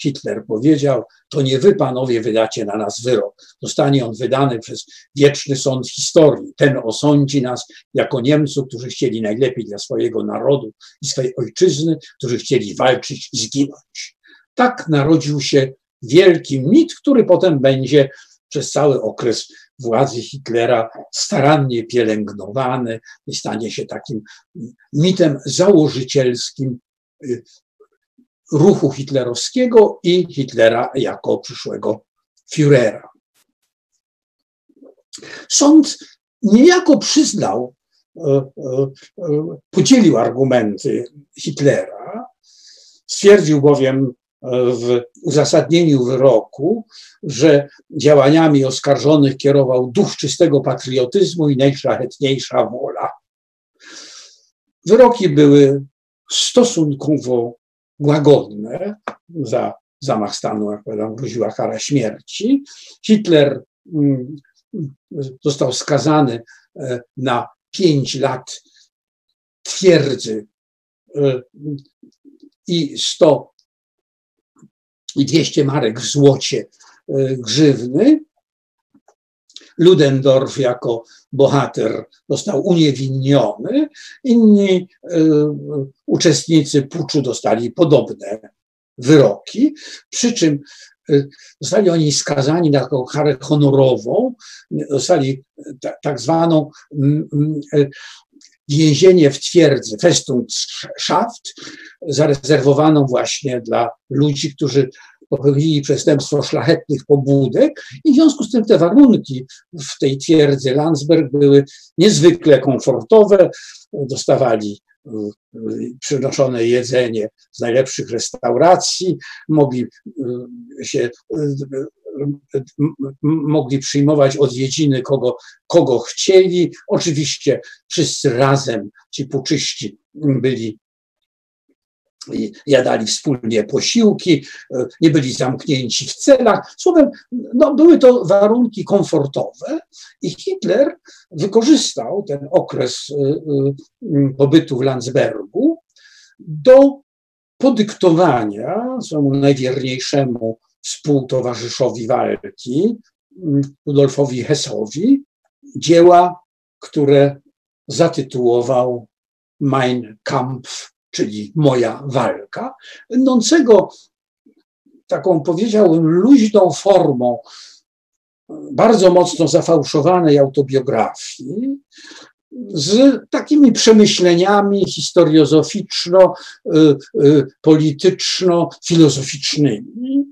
Hitler powiedział: to nie wy, panowie, wydacie na nas wyrok. Zostanie on wydany przez wieczny sąd historii. Ten osądzi nas jako Niemców, którzy chcieli najlepiej dla swojego narodu i swej ojczyzny, którzy chcieli walczyć i zginąć. Tak narodził się wielki mit, który potem będzie przez cały okres władzy Hitlera starannie pielęgnowany i stanie się takim mitem założycielskim ruchu hitlerowskiego i Hitlera jako przyszłego Führera. Sąd niejako przyznał, podzielił argumenty Hitlera, stwierdził bowiem w uzasadnieniu wyroku, że działaniami oskarżonych kierował duch czystego patriotyzmu i najszlachetniejsza wola. Wyroki były stosunkowo łagodne. Za zamach stanu, jak powiadam, groziła kara śmierci. Hitler został skazany na pięć lat twierdzy i sto i dwieście marek w złocie grzywny. Ludendorff jako bohater został uniewinniony. Inni uczestnicy puczu dostali podobne wyroki, przy czym zostali oni skazani na taką karę honorową, dostali tak zwaną więzienie w twierdzy, Festungsschaft, zarezerwowaną właśnie dla ludzi, którzy popełnili przestępstwo szlachetnych pobudek i w związku z tym te warunki w tej twierdzy Landsberg były niezwykle komfortowe, dostawali przynoszone jedzenie z najlepszych restauracji, mogli się, mogli przyjmować odwiedziny, kogo, kogo chcieli. Oczywiście wszyscy razem ci puczyści byli, jadali wspólnie posiłki, nie byli zamknięci w celach. Słowem, no, były to warunki komfortowe i Hitler wykorzystał ten okres pobytu w Landsbergu do podyktowania swemu najwierniejszemu współtowarzyszowi walki, Rudolfowi Hessowi, dzieła, które zatytułował Mein Kampf, czyli Moja walka, będącego taką, powiedziałbym, luźną formą bardzo mocno zafałszowanej autobiografii z takimi przemyśleniami historiozoficzno-polityczno-filozoficznymi.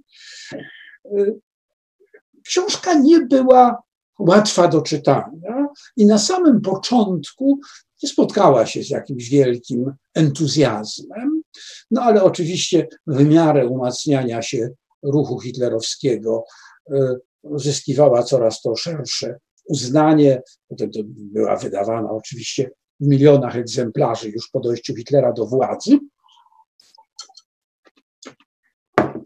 Książka nie była łatwa do czytania i na samym początku nie spotkała się z jakimś wielkim entuzjazmem, no ale oczywiście w miarę umacniania się ruchu hitlerowskiego uzyskiwała coraz to szersze uznanie. Potem to była wydawana oczywiście w milionach egzemplarzy już po dojściu Hitlera do władzy.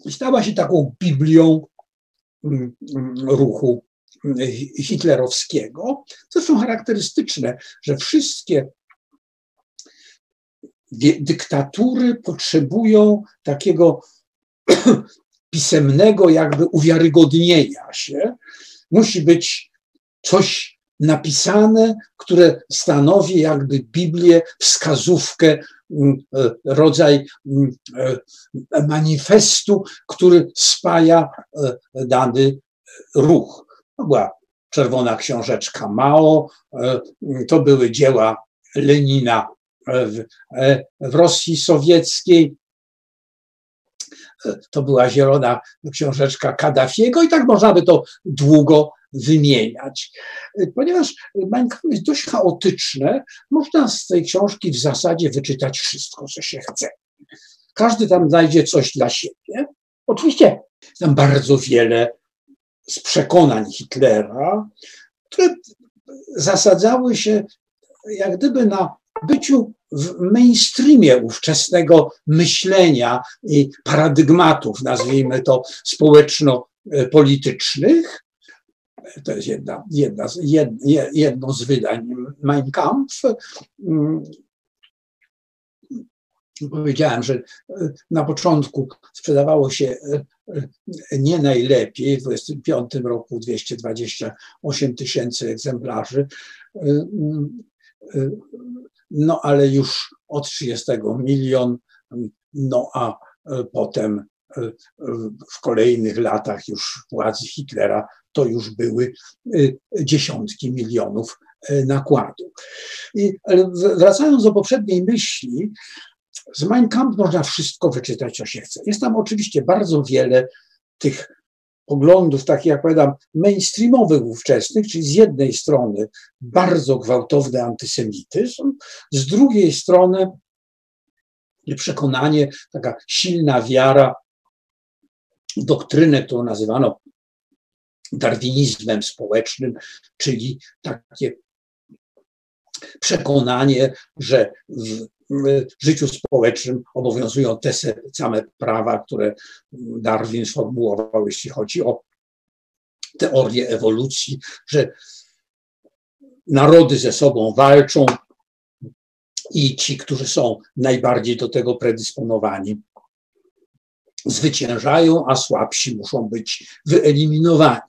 I stała się taką biblią ruchu hitlerowskiego. Zresztą charakterystyczne, że wszystkie dyktatury potrzebują takiego pisemnego jakby uwiarygodnienia się. Musi być coś napisane, które stanowi jakby Biblię, wskazówkę, rodzaj manifestu, który spaja dany ruch. To była Czerwona Książeczka Mao, to były dzieła Lenina w, w Rosji Sowieckiej, to była Zielona Książeczka Kaddafiego i tak można by to długo wymieniać. Ponieważ Mein Kampf jest dość chaotyczne, można z tej książki w zasadzie wyczytać wszystko, co się chce. Każdy tam znajdzie coś dla siebie. Oczywiście tam bardzo wiele z przekonań Hitlera, które zasadzały się jak gdyby na byciu w mainstreamie ówczesnego myślenia i paradygmatów, nazwijmy to społeczno-politycznych. To jest jedna, jedna, jed, jedno z wydań Mein Kampf. Powiedziałem, że na początku sprzedawało się nie najlepiej, w tysiąc dziewięćset dwudziestym piątym roku dwieście dwadzieścia osiem tysięcy egzemplarzy, no ale już od trzydziestego milion, no a potem w kolejnych latach już władzy Hitlera to już były dziesiątki milionów nakładu. I wracając do poprzedniej myśli, z Mein Kampf można wszystko wyczytać, co się chce. Jest tam oczywiście bardzo wiele tych poglądów, takich jak powiadam, mainstreamowych ówczesnych, czyli z jednej strony bardzo gwałtowny antysemityzm, z drugiej strony przekonanie, taka silna wiara w doktrynę, którą nazywano darwinizmem społecznym, czyli takie przekonanie, że w życiu społecznym obowiązują te same prawa, które Darwin sformułował, jeśli chodzi o teorię ewolucji, że narody ze sobą walczą i ci, którzy są najbardziej do tego predysponowani, zwyciężają, a słabsi muszą być wyeliminowani.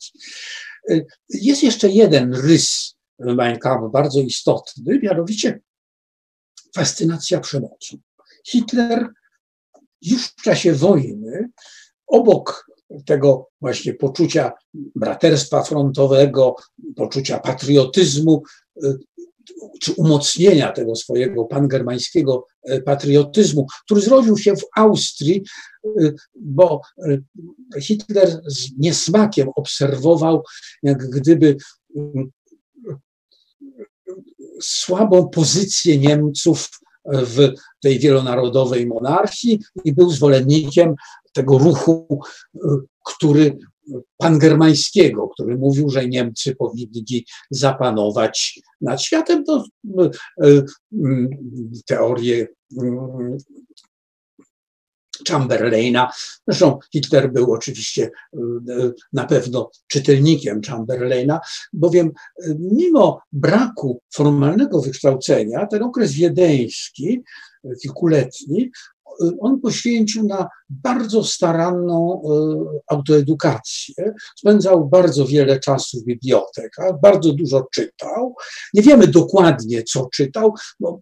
Jest jeszcze jeden rys Mein Kampf bardzo istotny, mianowicie fascynacja przemocą. Hitler już w czasie wojny, obok tego właśnie poczucia braterstwa frontowego, poczucia patriotyzmu, czy umocnienia tego swojego pangermańskiego patriotyzmu, który zrodził się w Austrii, bo Hitler z niesmakiem obserwował, jak gdyby słabą pozycję Niemców w tej wielonarodowej monarchii i był zwolennikiem tego ruchu, który pangermańskiego, który mówił, że Niemcy powinni zapanować nad światem. To teorie Chamberlaina. Zresztą Hitler był oczywiście na pewno czytelnikiem Chamberlaina, bowiem mimo braku formalnego wykształcenia ten okres wiedeński, kilkuletni, on poświęcił na bardzo staranną autoedukację, spędzał bardzo wiele czasu w bibliotekach, bardzo dużo czytał. Nie wiemy dokładnie, co czytał, bo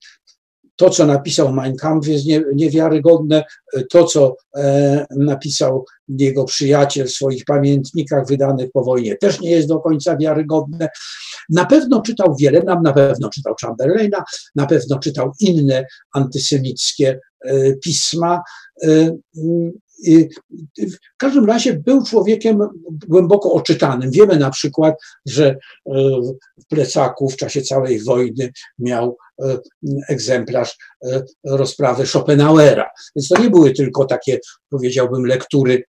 to, co napisał Mein Kampf, jest niewiarygodne. To, co napisał jego przyjaciel w swoich pamiętnikach wydanych po wojnie, też nie jest do końca wiarygodne. Na pewno czytał wiele, nam na pewno czytał Chamberlaina, na pewno czytał inne antysemickie pisma. W każdym razie był człowiekiem głęboko oczytanym. Wiemy na przykład, że w plecaku w czasie całej wojny miał egzemplarz rozprawy Schopenhauera. Więc to nie były tylko takie, powiedziałbym, lektury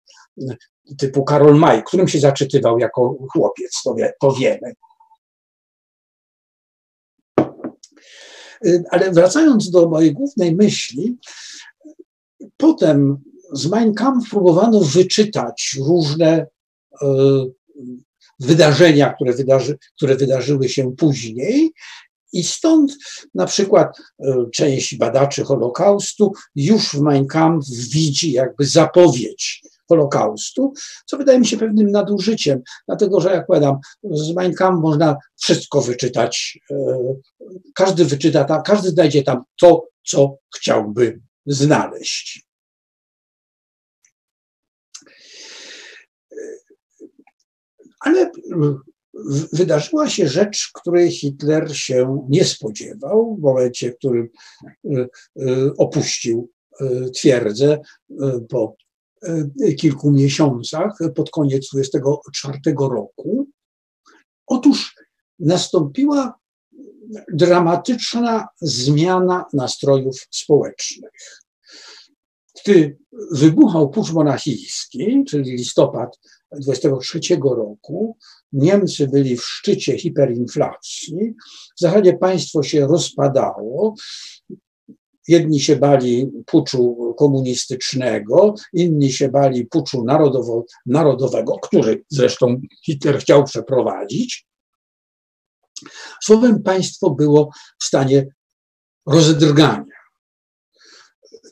typu Karol Maj, którym się zaczytywał jako chłopiec, to, wie, to wiemy. Ale wracając do mojej głównej myśli, potem z Mein Kampf próbowano wyczytać różne y, wydarzenia, które, wydarzy, które wydarzyły się później i stąd na przykład y, część badaczy Holokaustu już w Mein Kampf widzi jakby zapowiedź Holokaustu, co wydaje mi się pewnym nadużyciem, dlatego że, jak powiadam, z Mein Kampf można wszystko wyczytać, y, każdy wyczyta tam, każdy znajdzie tam to, co chciałby znaleźć. Ale wydarzyła się rzecz, której Hitler się nie spodziewał w momencie, w którym opuścił twierdzę po kilku miesiącach, pod koniec tysiąc dziewięćset dwudziestego czwartego roku. Otóż nastąpiła dramatyczna zmiana nastrojów społecznych. Gdy wybuchał pucz monachijski, czyli listopad dwudziestego trzeciego roku, Niemcy byli w szczycie hiperinflacji, w zasadzie państwo się rozpadało, jedni się bali puczu komunistycznego, inni się bali puczu narodowo, narodowego, który zresztą Hitler chciał przeprowadzić. Słowem, państwo było w stanie rozedrgania.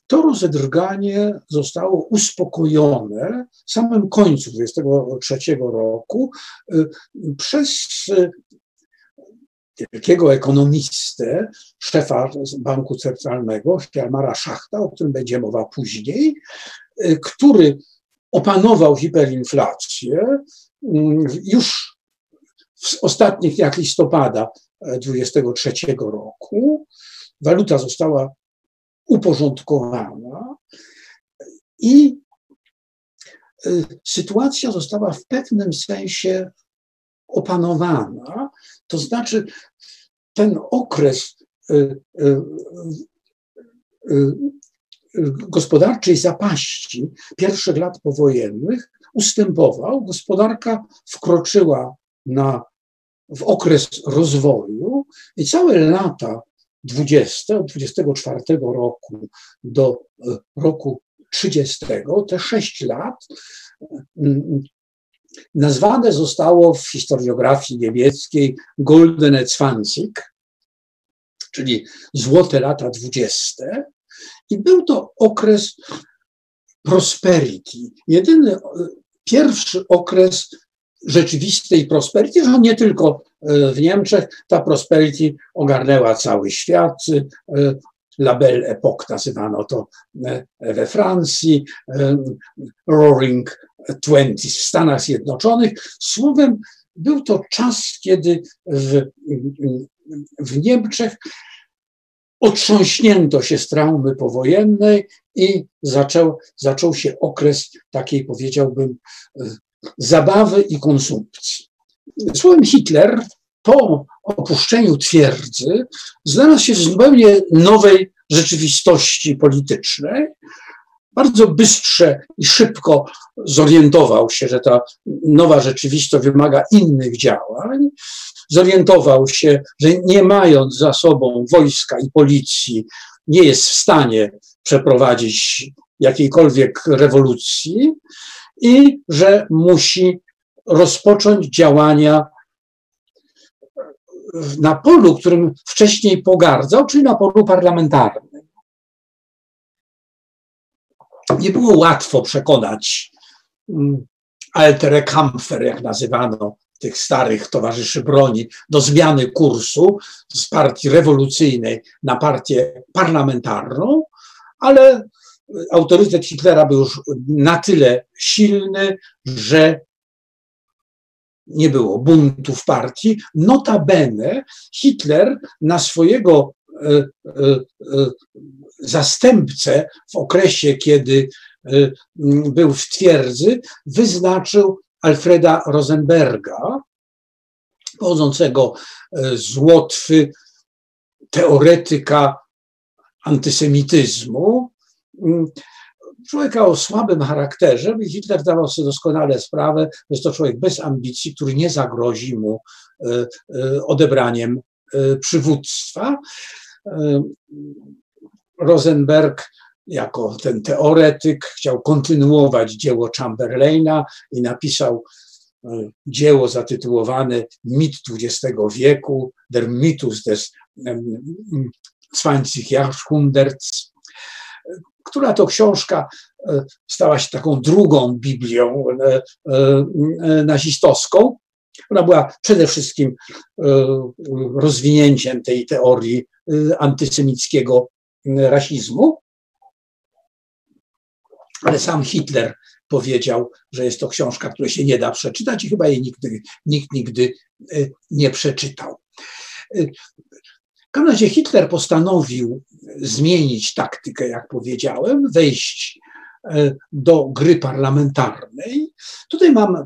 To rozedrganie zostało uspokojone w samym końcu dwudziestego trzeciego roku przez wielkiego ekonomistę, szefa Banku Centralnego, Hjalmara Schachta, o którym będzie mowa później, który opanował hiperinflację już w ostatnich dniach listopada tysiąc dziewięćset dwudziestego trzeciego roku. Waluta została uporządkowana i sytuacja została w pewnym sensie opanowana. To znaczy ten okres gospodarczej zapaści pierwszych lat powojennych ustępował. Gospodarka wkroczyła na, w okres rozwoju i całe lata dwudzieste, od dwudziestego czwartego roku do roku trzydziestego, te sześć lat nazwane zostało w historiografii niemieckiej Goldene Zwanzig, czyli złote lata dwudzieste. I był to okres prosperity, jedyny pierwszy okres rzeczywistej prosperity, że nie tylko w Niemczech, ta prosperity ogarnęła cały świat. La Belle Époque nazywano to we Francji, Roaring Twenties w Stanach Zjednoczonych. Słowem, był to czas, kiedy w, w Niemczech otrząśnięto się z traumy powojennej i zaczął, zaczął się okres takiej, powiedziałbym, zabawy i konsumpcji. Słowem, Hitler po opuszczeniu twierdzy znalazł się w zupełnie nowej rzeczywistości politycznej. Bardzo bystrze i szybko zorientował się, że ta nowa rzeczywistość wymaga innych działań. Zorientował się, że nie mając za sobą wojska i policji, nie jest w stanie przeprowadzić jakiejkolwiek rewolucji i że musi rozpocząć działania na polu, którym wcześniej pogardzał, czyli na polu parlamentarnym. Nie było łatwo przekonać altere Kampfer, jak nazywano tych starych towarzyszy broni, do zmiany kursu z partii rewolucyjnej na partię parlamentarną, ale autorytet Hitlera był już na tyle silny, że nie było buntu w partii. Notabene Hitler na swojego y, y, y, zastępcę w okresie, kiedy y, y, był w twierdzy, wyznaczył Alfreda Rosenberga, pochodzącego z Łotwy, teoretyka antysemityzmu, człowieka o słabym charakterze. Hitler dawał sobie doskonale sprawę, że jest to człowiek bez ambicji, który nie zagrozi mu odebraniem przywództwa. Rosenberg jako ten teoretyk chciał kontynuować dzieło Chamberlaina i napisał dzieło zatytułowane Mit dwudziestego wieku, Der Mythos des zwanzigsten Jahrhunderts, która to książka stała się taką drugą Biblią nazistowską. Ona była przede wszystkim rozwinięciem tej teorii antysemickiego rasizmu. Ale sam Hitler powiedział, że jest to książka, której się nie da przeczytać i chyba jej nigdy, nikt nigdy nie przeczytał. W każdym razie Hitler postanowił zmienić taktykę, jak powiedziałem, wejść do gry parlamentarnej. Tutaj mam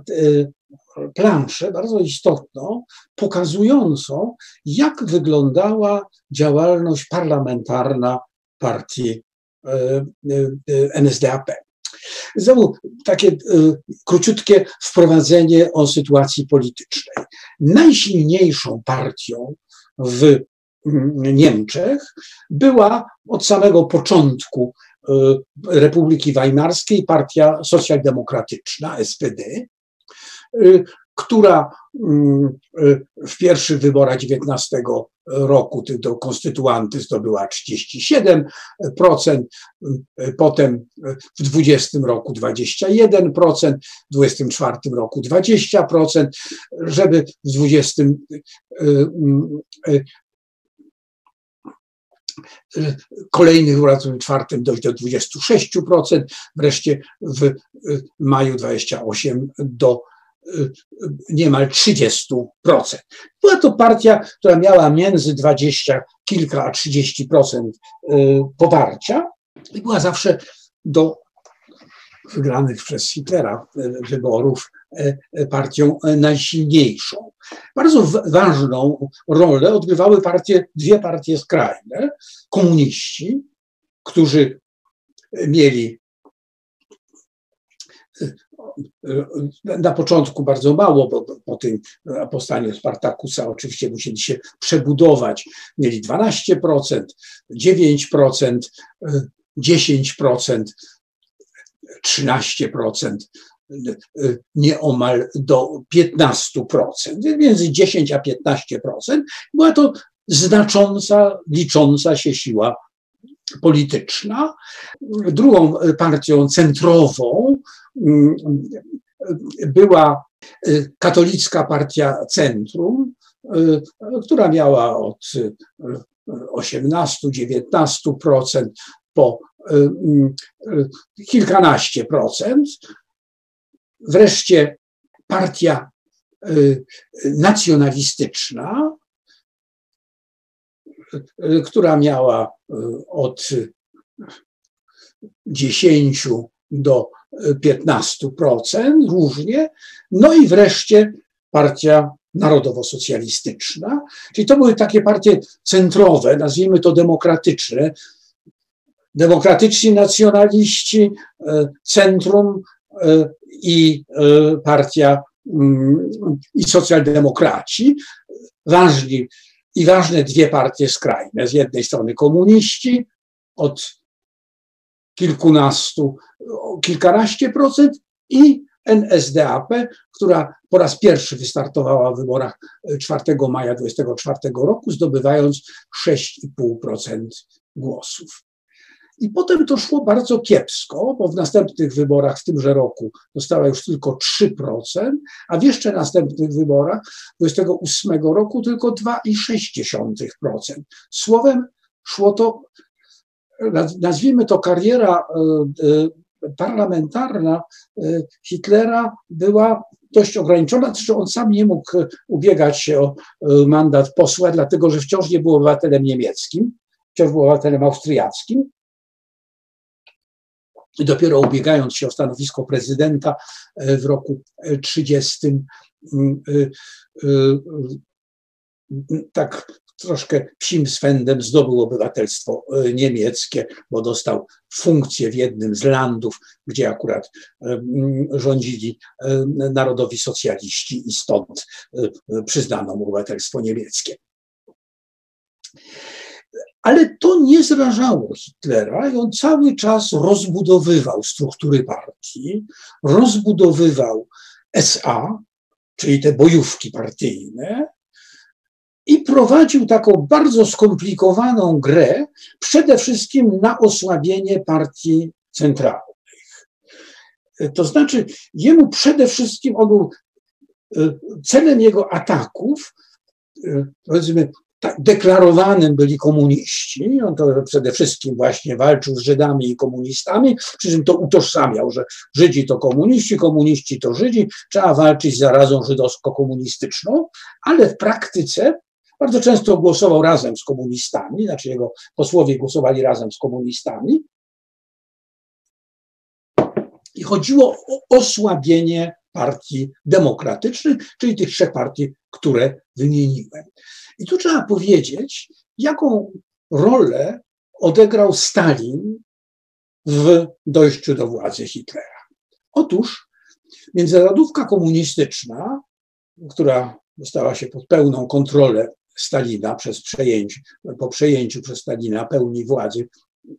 planszę bardzo istotną, pokazującą, jak wyglądała działalność parlamentarna partii en es de a pe. Znowu takie króciutkie wprowadzenie o sytuacji politycznej. Najsilniejszą partią w Niemczech była od samego początku Republiki Weimarskiej partia socjaldemokratyczna, es pe de, która w pierwszych wyborach dziewiętnastego roku do konstytuanty zdobyła trzydzieści siedem procent, potem w dwudziestym roku dwadzieścia jeden procent, w dwudziestym czwartym roku dwadzieścia procent, żeby w dwudziestym kolejnych w dwa tysiące czwartym dojść do dwudziestu sześciu procent, wreszcie w maju dwudziestego ósmego do niemal trzydziestu procent. Była to partia, która miała między dwadzieścia kilka a trzydzieści procent poparcia i była zawsze do wygranych przez Hitlera wyborów partią najsilniejszą. Bardzo ważną rolę odgrywały partie, dwie partie skrajne. Komuniści, którzy mieli na początku bardzo mało, bo po tym powstaniu Spartakusa oczywiście musieli się przebudować. Mieli dwanaście procent, dziewięć procent, dziesięć procent, trzynaście procent, nieomal do piętnastu procent, między dziesięć a piętnaście procent. Była to znacząca, licząca się siła polityczna. Drugą partią centrową była katolicka partia Centrum, która miała od osiemnastu do dziewiętnastu procent po kilkanaście procent. Wreszcie partia nacjonalistyczna, która miała od dziesięciu do piętnastu procent różnie. No i wreszcie partia narodowo-socjalistyczna. Czyli to były takie partie centrowe, nazwijmy to demokratyczne. Demokratyczni nacjonaliści, Centrum i partia i socjaldemokraci. Ważni i ważne dwie partie skrajne. Z jednej strony komuniści od kilkunastu, kilkanaście procent i N S D A P, która po raz pierwszy wystartowała w wyborach czwartego maja dwudziestego czwartego roku, zdobywając sześć i pół procent głosów. I potem to szło bardzo kiepsko, bo w następnych wyborach w tymże roku dostała już tylko trzy procent, a w jeszcze następnych wyborach dwudziestego ósmego roku tylko dwa i sześć dziesiątych procent. Słowem szło to, nazwijmy to kariera parlamentarna Hitlera była dość ograniczona, zresztą on sam nie mógł ubiegać się o mandat posła, dlatego że wciąż nie był obywatelem niemieckim, wciąż był obywatelem austriackim. I dopiero ubiegając się o stanowisko prezydenta w roku trzydziestym, tak troszkę psim swędem zdobył obywatelstwo niemieckie, bo dostał funkcję w jednym z landów, gdzie akurat rządzili narodowi socjaliści i stąd przyznano mu obywatelstwo niemieckie. Ale to nie zrażało Hitlera i on cały czas rozbudowywał struktury partii, rozbudowywał S A, czyli te bojówki partyjne i prowadził taką bardzo skomplikowaną grę, przede wszystkim na osłabienie partii centralnych. To znaczy jemu przede wszystkim, on był, celem jego ataków, powiedzmy, deklarowanym byli komuniści. On to przede wszystkim właśnie walczył z Żydami i komunistami, przy czym to utożsamiał, że Żydzi to komuniści, komuniści to Żydzi, trzeba walczyć z zarazą żydowsko-komunistyczną, ale w praktyce bardzo często głosował razem z komunistami, znaczy jego posłowie głosowali razem z komunistami i chodziło o osłabienie partii demokratycznych, czyli tych trzech partii, które wymieniłem. I tu trzeba powiedzieć, jaką rolę odegrał Stalin w dojściu do władzy Hitlera. Otóż międzynarodówka komunistyczna, która dostała się pod pełną kontrolę Stalina przez przejęcie, po przejęciu przez Stalina pełni władzy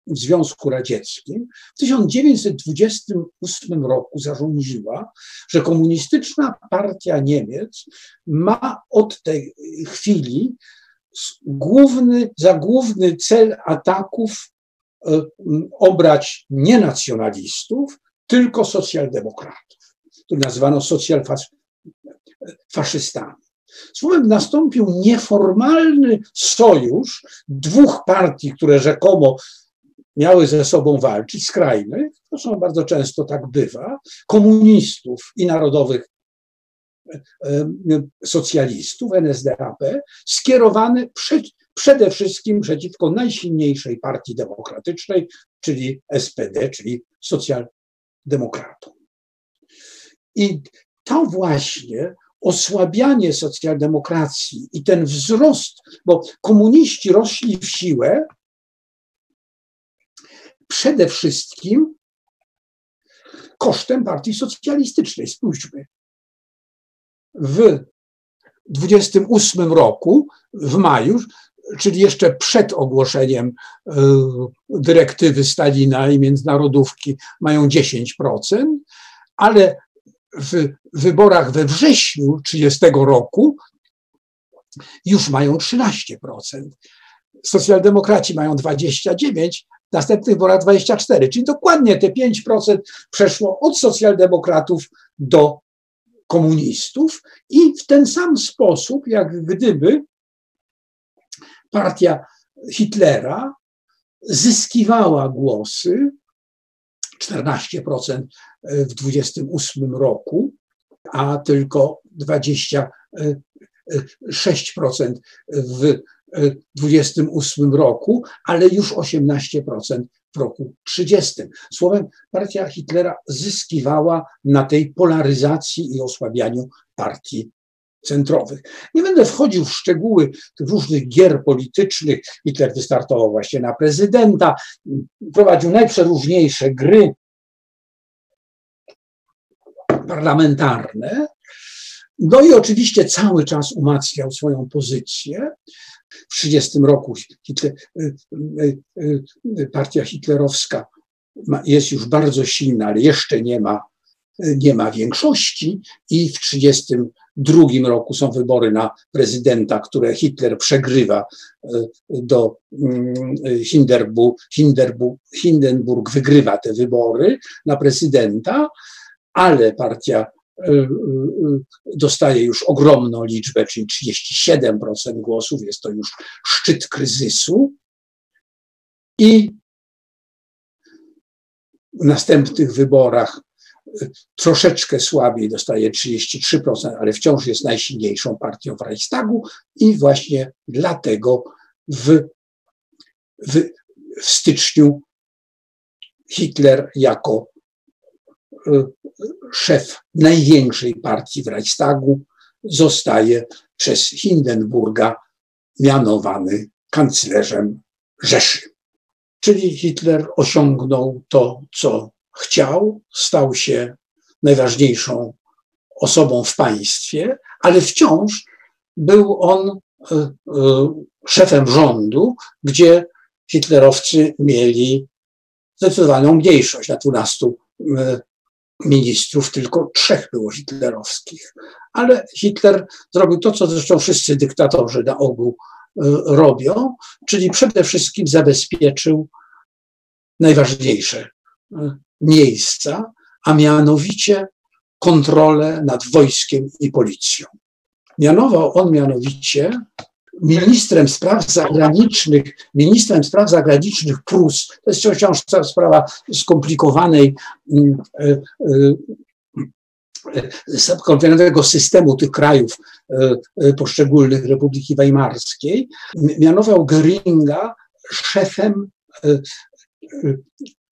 w Związku Radzieckim, w tysiąc dziewięćset dwudziestym ósmym roku zarządziła, że Komunistyczna Partia Niemiec ma od tej chwili główny, za główny cel ataków obrać nie nacjonalistów, tylko socjaldemokratów, których nazywano socjalfaszystami. Słowem, nastąpił nieformalny sojusz dwóch partii, które rzekomo miały ze sobą walczyć, skrajnych, zresztą bardzo często tak bywa, komunistów i narodowych socjalistów, N S D A P, skierowany przed, przede wszystkim przeciwko najsilniejszej partii demokratycznej, czyli S P D, czyli socjaldemokratom. I to właśnie osłabianie socjaldemokracji i ten wzrost, bo komuniści rośli w siłę przede wszystkim kosztem partii socjalistycznej. Spójrzmy. W dwudziestym ósmym roku, w maju, czyli jeszcze przed ogłoszeniem dyrektywy Stalina i międzynarodówki, mają dziesięć procent, ale w wyborach we wrześniu trzydziestego roku już mają trzynaście procent. Socjaldemokraci mają dwadzieścia dziewięć procent, w następnych wyborach dwadzieścia cztery procent, czyli dokładnie te pięć procent przeszło od socjaldemokratów do komunistów i w ten sam sposób, jak gdyby partia Hitlera zyskiwała głosy, czternaście procent w dwudziestym ósmym roku, a tylko dwadzieścia sześć procent w dwudziestym ósmym roku, ale już osiemnaście procent w roku trzydziestym. Słowem, partia Hitlera zyskiwała na tej polaryzacji i osłabianiu partii centrowych. Nie będę wchodził w szczegóły tych różnych gier politycznych. Hitler wystartował właśnie na prezydenta, prowadził najprzeróżniejsze gry parlamentarne. No i oczywiście cały czas umacniał swoją pozycję. W trzydziestym roku Hitler, partia hitlerowska jest już bardzo silna, ale jeszcze nie ma, nie ma większości i w trzydziestym drugim roku są wybory na prezydenta, które Hitler przegrywa do Hindenburg, Hindenburg, Hindenburg wygrywa te wybory na prezydenta, ale partia dostaje już ogromną liczbę, czyli trzydzieści siedem procent głosów, jest to już szczyt kryzysu i w następnych wyborach troszeczkę słabiej, dostaje trzydzieści trzy procent, ale wciąż jest najsilniejszą partią w Reichstagu i właśnie dlatego w, w, w styczniu Hitler jako szef największej partii w Reichstagu zostaje przez Hindenburga mianowany kanclerzem Rzeszy. Czyli Hitler osiągnął to, co chciał, stał się najważniejszą osobą w państwie, ale wciąż był on szefem rządu, gdzie hitlerowcy mieli zdecydowaną mniejszość. Na dwunastu ministrów tylko trzech było hitlerowskich. Ale Hitler zrobił to, co zresztą wszyscy dyktatorzy na ogół robią, czyli przede wszystkim zabezpieczył najważniejsze miejsca, a mianowicie kontrolę nad wojskiem i policją. Mianował on mianowicie ministrem spraw zagranicznych, ministrem spraw zagranicznych Prus. To jest wciąż sprawa skomplikowanej, skomplikowanego systemu tych krajów poszczególnych Republiki Weimarskiej. Mianował Göringa szefem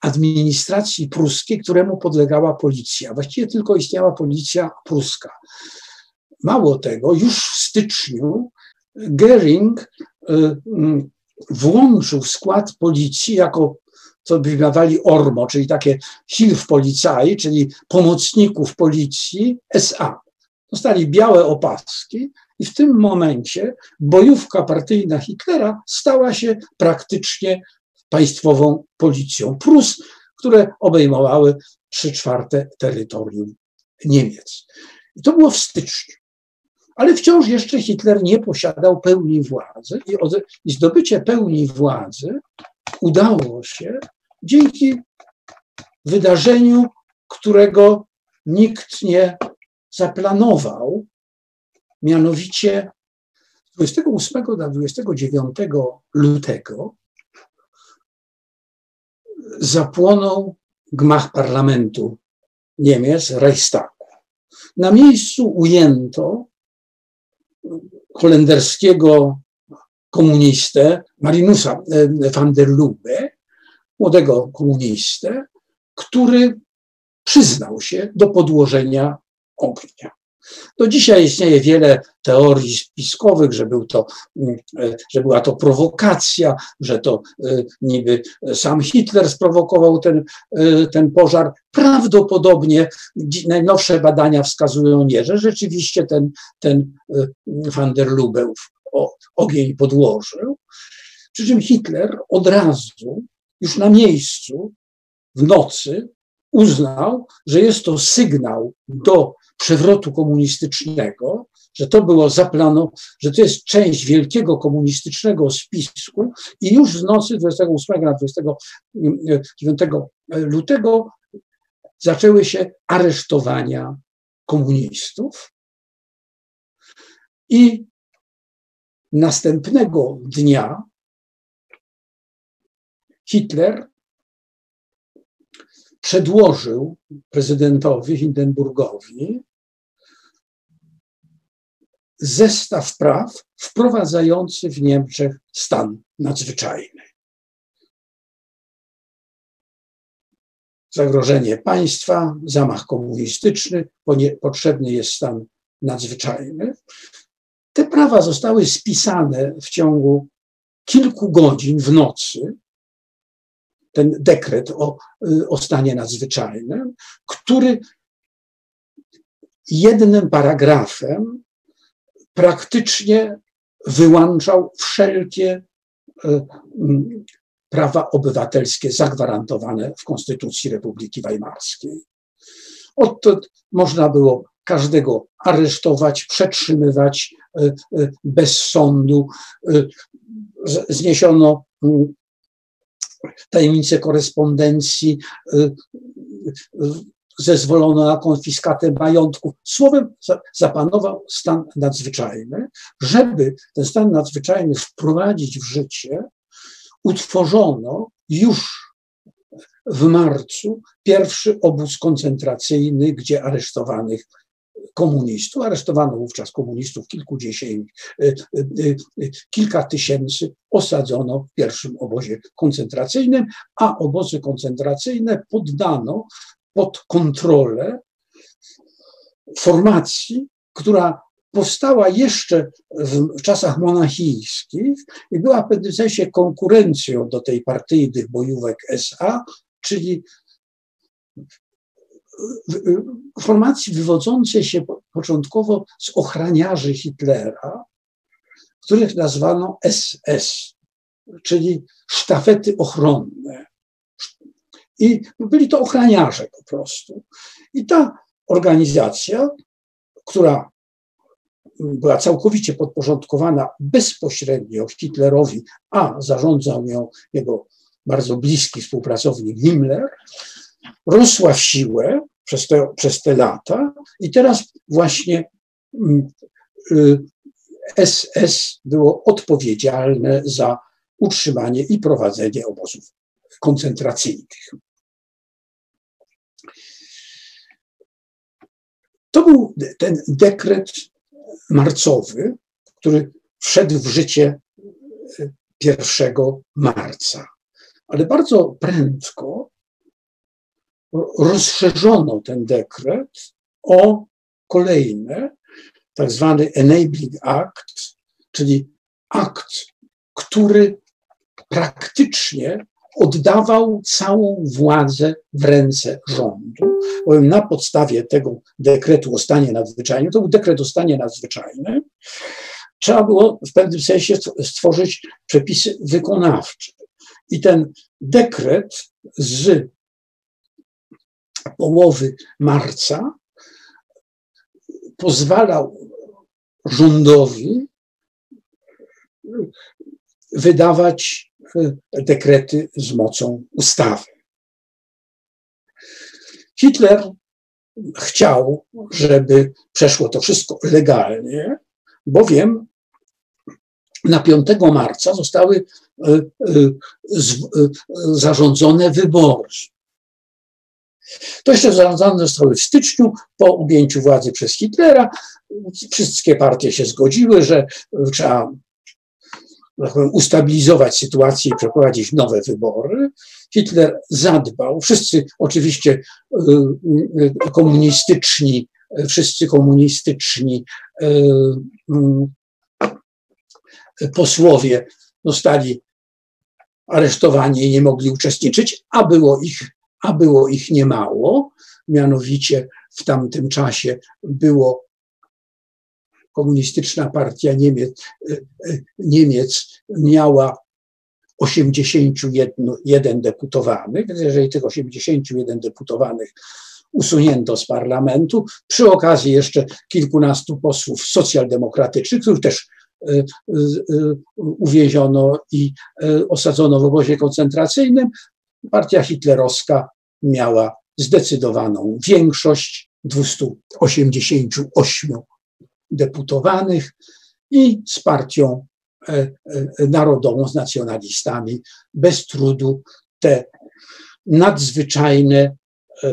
administracji pruskiej, któremu podlegała policja. Właściwie tylko istniała policja pruska. Mało tego, już w styczniu Göring włączył w skład policji jako, co by nazwali ormo, czyli takie Hilfspolizei, czyli pomocników policji S A. Dostali białe opaski i w tym momencie bojówka partyjna Hitlera stała się praktycznie państwową policją Prus, które obejmowały trzy czwarte terytorium Niemiec. I to było w styczniu. Ale wciąż jeszcze Hitler nie posiadał pełni władzy i, od, i zdobycie pełni władzy udało się dzięki wydarzeniu, którego nikt nie zaplanował, Mianowicie z dwudziestego ósmego do dwudziestego dziewiątego lutego zapłonął gmach parlamentu Niemiec, Reichstagu. Na miejscu ujęto holenderskiego komunistę Marinusa van der Lubbe, młodego komunistę, który przyznał się do podłożenia ognia. Do dzisiaj istnieje wiele teorii spiskowych, że, był to, że była to prowokacja, że to niby sam Hitler sprowokował ten, ten pożar. Prawdopodobnie najnowsze badania wskazują nie, że rzeczywiście ten, ten van der Lubbe ogień podłożył. Przy czym Hitler od razu, już na miejscu, w nocy, uznał, że jest to sygnał do przewrotu komunistycznego, że to było zaplanowane, że to jest część wielkiego komunistycznego spisku i już w nocy dwudziestego ósmego na dwudziestego dziewiątego lutego zaczęły się aresztowania komunistów i następnego dnia Hitler przedłożył prezydentowi Hindenburgowi zestaw praw wprowadzający w Niemczech stan nadzwyczajny. Zagrożenie państwa, zamach komunistyczny, potrzebny jest stan nadzwyczajny. Te prawa zostały spisane w ciągu kilku godzin w nocy, ten dekret o, o stanie nadzwyczajnym, który jednym paragrafem praktycznie wyłączał wszelkie prawa obywatelskie zagwarantowane w Konstytucji Republiki Weimarskiej. Odtąd można było każdego aresztować, przetrzymywać bez sądu. Zniesiono tajemnicę korespondencji, zezwolono na konfiskatę majątków. Słowem, zapanował stan nadzwyczajny. Żeby ten stan nadzwyczajny wprowadzić w życie, utworzono już w marcu pierwszy obóz koncentracyjny, gdzie aresztowanych komunistów, aresztowano wówczas komunistów kilkudziesięciu, kilka tysięcy osadzono w pierwszym obozie koncentracyjnym, a obozy koncentracyjne poddano pod kontrolę formacji, która powstała jeszcze w czasach monachijskich i była w pewnym sensie konkurencją do tej partyjnych bojówek S A, czyli formacji wywodzącej się początkowo z ochraniarzy Hitlera, których nazwano S S, czyli sztafety ochronne. I byli to ochraniarze po prostu. I ta organizacja, która była całkowicie podporządkowana bezpośrednio Hitlerowi, a zarządzał ją jego bardzo bliski współpracownik Himmler, rosła w siłę przez te, przez te lata i teraz właśnie S S było odpowiedzialne za utrzymanie i prowadzenie obozów koncentracyjnych. To był ten dekret marcowy, który wszedł w życie pierwszego marca. Ale bardzo prędko rozszerzono ten dekret o kolejne, tak zwany Enabling Act, czyli akt, który praktycznie oddawał całą władzę w ręce rządu. Bowiem na podstawie tego dekretu o stanie nadzwyczajnym, to był dekret o stanie nadzwyczajnym, trzeba było w pewnym sensie stworzyć przepisy wykonawcze. I ten dekret z połowy marca pozwalał rządowi wydawać dekrety z mocą ustawy. Hitler chciał, żeby przeszło to wszystko legalnie, bowiem na piątego marca zostały zarządzone wybory. To jeszcze zarządzane zostały w styczniu, po objęciu władzy przez Hitlera. Wszystkie partie się zgodziły, że trzeba ustabilizować sytuację i przeprowadzić nowe wybory. Hitler zadbał, wszyscy oczywiście komunistyczni, wszyscy komunistyczni posłowie zostali aresztowani i nie mogli uczestniczyć, a było ich, a było ich niemało. Mianowicie w tamtym czasie było Komunistyczna Partia Niemiec, Niemiec miała osiemdziesięciu jeden deputowanych, więc jeżeli tych osiemdziesięciu jeden deputowanych usunięto z parlamentu, przy okazji jeszcze kilkunastu posłów socjaldemokratycznych, których też uwięziono i osadzono w obozie koncentracyjnym, partia hitlerowska miała zdecydowaną większość, dwustu osiemdziesięciu ośmiu deputowanych, i z partią narodową, z nacjonalistami bez trudu te nadzwyczajne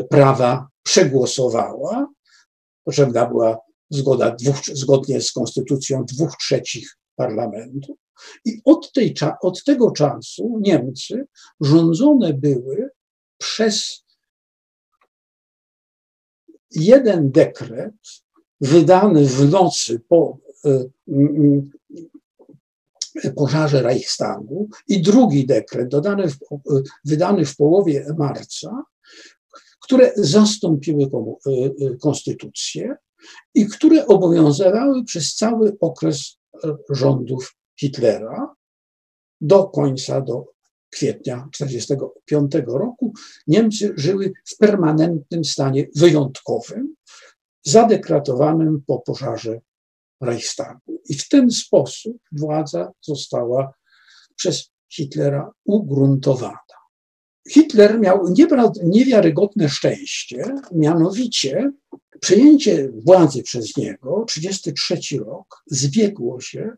prawa przegłosowała. Potrzebna była zgoda dwóch, zgodnie z konstytucją dwóch trzecich parlamentu. I od, tej, od tego czasu Niemcy rządzone były przez jeden dekret wydany w nocy po pożarze Reichstagu i drugi dekret dodany w, wydany w połowie marca, które zastąpiły konstytucję i które obowiązywały przez cały okres rządów Hitlera do końca, do kwietnia tysiąc dziewięćset czterdziestego piątego roku. Niemcy żyły w permanentnym stanie wyjątkowym, zadekretowanym po pożarze Reichstagu. I w ten sposób władza została przez Hitlera ugruntowana. Hitler miał niewiarygodne szczęście, mianowicie przejęcie władzy przez niego, tysiąc dziewięćset trzydziesty trzeci rok, zbiegło się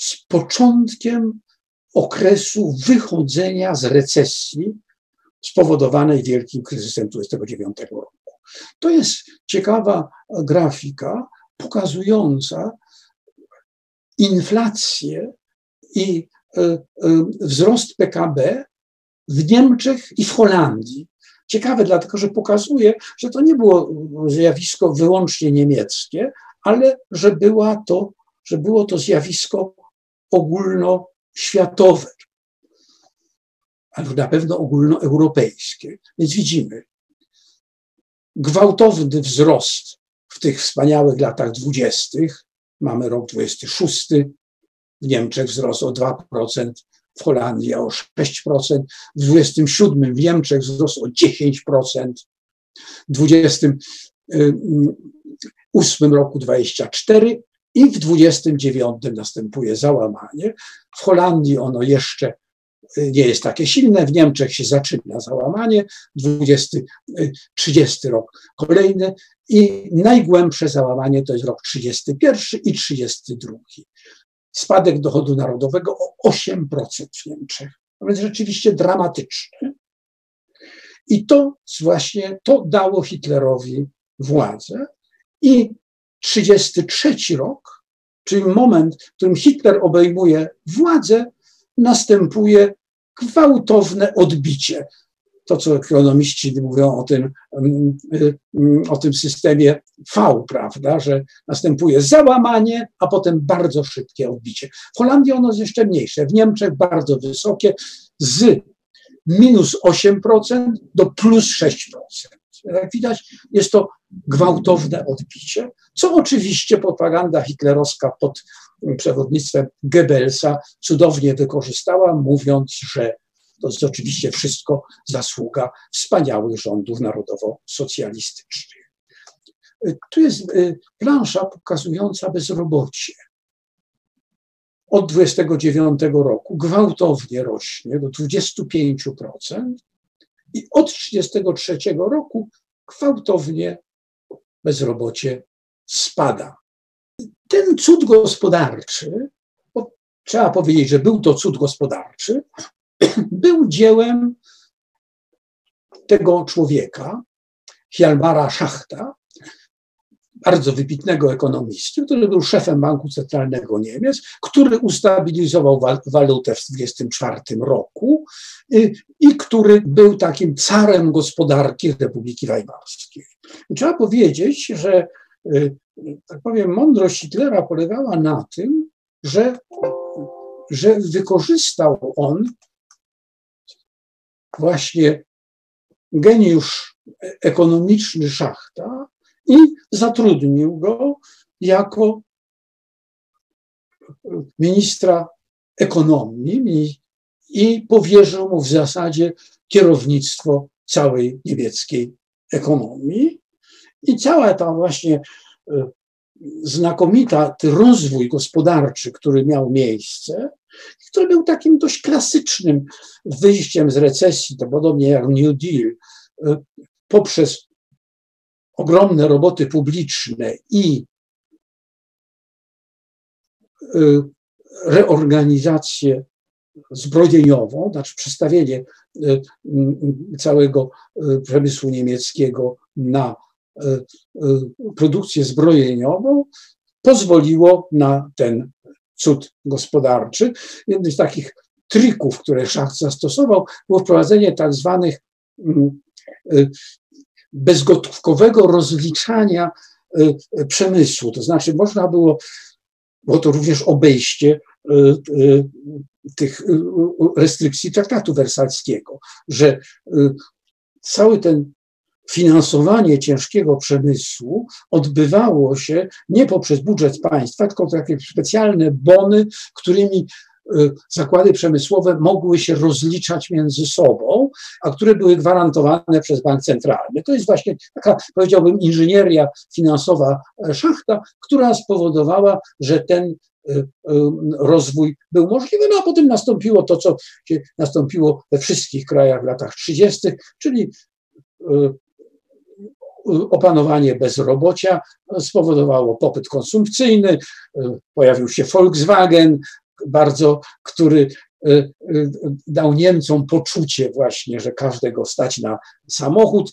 z początkiem okresu wychodzenia z recesji spowodowanej wielkim kryzysem tysiąc dziewięćset dwudziestego dziewiątego roku. To jest ciekawa grafika pokazująca inflację i wzrost P K B w Niemczech i w Holandii. Ciekawe dlatego, że pokazuje, że to nie było zjawisko wyłącznie niemieckie, ale że, była to, że było to zjawisko ogólnoświatowe, albo na pewno ogólnoeuropejskie. Więc widzimy gwałtowny wzrost w tych wspaniałych latach dwudziestych. Mamy rok dwudziesty szósty, w Niemczech wzrost o dwa procent, w Holandii o sześć procent, w dwudziestym siódmym w Niemczech wzrost o dziesięć procent, w dwudziestym ósmym roku dwadzieścia cztery procent i w dwudziestym dziewiątym następuje załamanie. W Holandii ono jeszcze nie jest takie silne, w Niemczech się zaczyna załamanie, dwudziesty, trzydziesty rok kolejny i najgłębsze załamanie to jest rok trzydziesty pierwszy i trzydziesty drugi. Spadek dochodu narodowego o osiem procent w Niemczech, a więc rzeczywiście dramatyczny. I to właśnie to dało Hitlerowi władzę i trzydziesty trzeci rok, czyli moment, w którym Hitler obejmuje władzę, następuje gwałtowne odbicie. To, co ekonomiści mówią o tym, o tym systemie V, prawda, że następuje załamanie, a potem bardzo szybkie odbicie. W Holandii ono jest jeszcze mniejsze, w Niemczech bardzo wysokie, z minus osiem procent do plus sześć procent. Jak widać, jest to gwałtowne odbicie, co oczywiście propaganda hitlerowska pod przewodnictwem Goebbelsa cudownie wykorzystała, mówiąc, że to jest oczywiście wszystko zasługa wspaniałych rządów narodowo-socjalistycznych. Tu jest plansza pokazująca bezrobocie. Od dwudziestego dziewiątego roku gwałtownie rośnie do dwudziestu pięciu procent i od trzydziestego trzeciego roku gwałtownie bezrobocie spada. Ten cud gospodarczy, bo trzeba powiedzieć, że był to cud gospodarczy, był dziełem tego człowieka, Hjalmara Schachta, bardzo wybitnego ekonomisty, który był szefem Banku Centralnego Niemiec, który ustabilizował walutę w tysiąc dziewięćset dwudziestym czwartym roku i który był takim carem gospodarki Republiki Weimarskiej. I trzeba powiedzieć, że tak powiem, mądrość Hitlera polegała na tym, że, że wykorzystał on właśnie geniusz ekonomiczny Schachta i zatrudnił go jako ministra ekonomii i powierzył mu w zasadzie kierownictwo całej niemieckiej ekonomii. I cała ta właśnie znakomita rozwój gospodarczy, który miał miejsce, który był takim dość klasycznym wyjściem z recesji, to podobnie jak New Deal, poprzez ogromne roboty publiczne i reorganizację zbrojeniową, znaczy przestawienie całego przemysłu niemieckiego na produkcję zbrojeniową, pozwoliło na ten cud gospodarczy. Jednym z takich trików, które Schacht zastosował, było wprowadzenie tak zwanych bezgotówkowego rozliczania przemysłu. To znaczy można było, było to również obejście tych restrykcji traktatu wersalskiego, że cały ten finansowanie ciężkiego przemysłu odbywało się nie poprzez budżet państwa, tylko takie specjalne bony, którymi zakłady przemysłowe mogły się rozliczać między sobą, a które były gwarantowane przez bank centralny. To jest właśnie taka, powiedziałbym, inżynieria finansowa Schachta, która spowodowała, że ten rozwój był możliwy, no a potem nastąpiło to, co się nastąpiło we wszystkich krajach w latach trzydziestych, czyli opanowanie bezrobocia spowodowało popyt konsumpcyjny, pojawił się Volkswagen, bardzo, który dał Niemcom poczucie właśnie, że każdego stać na samochód,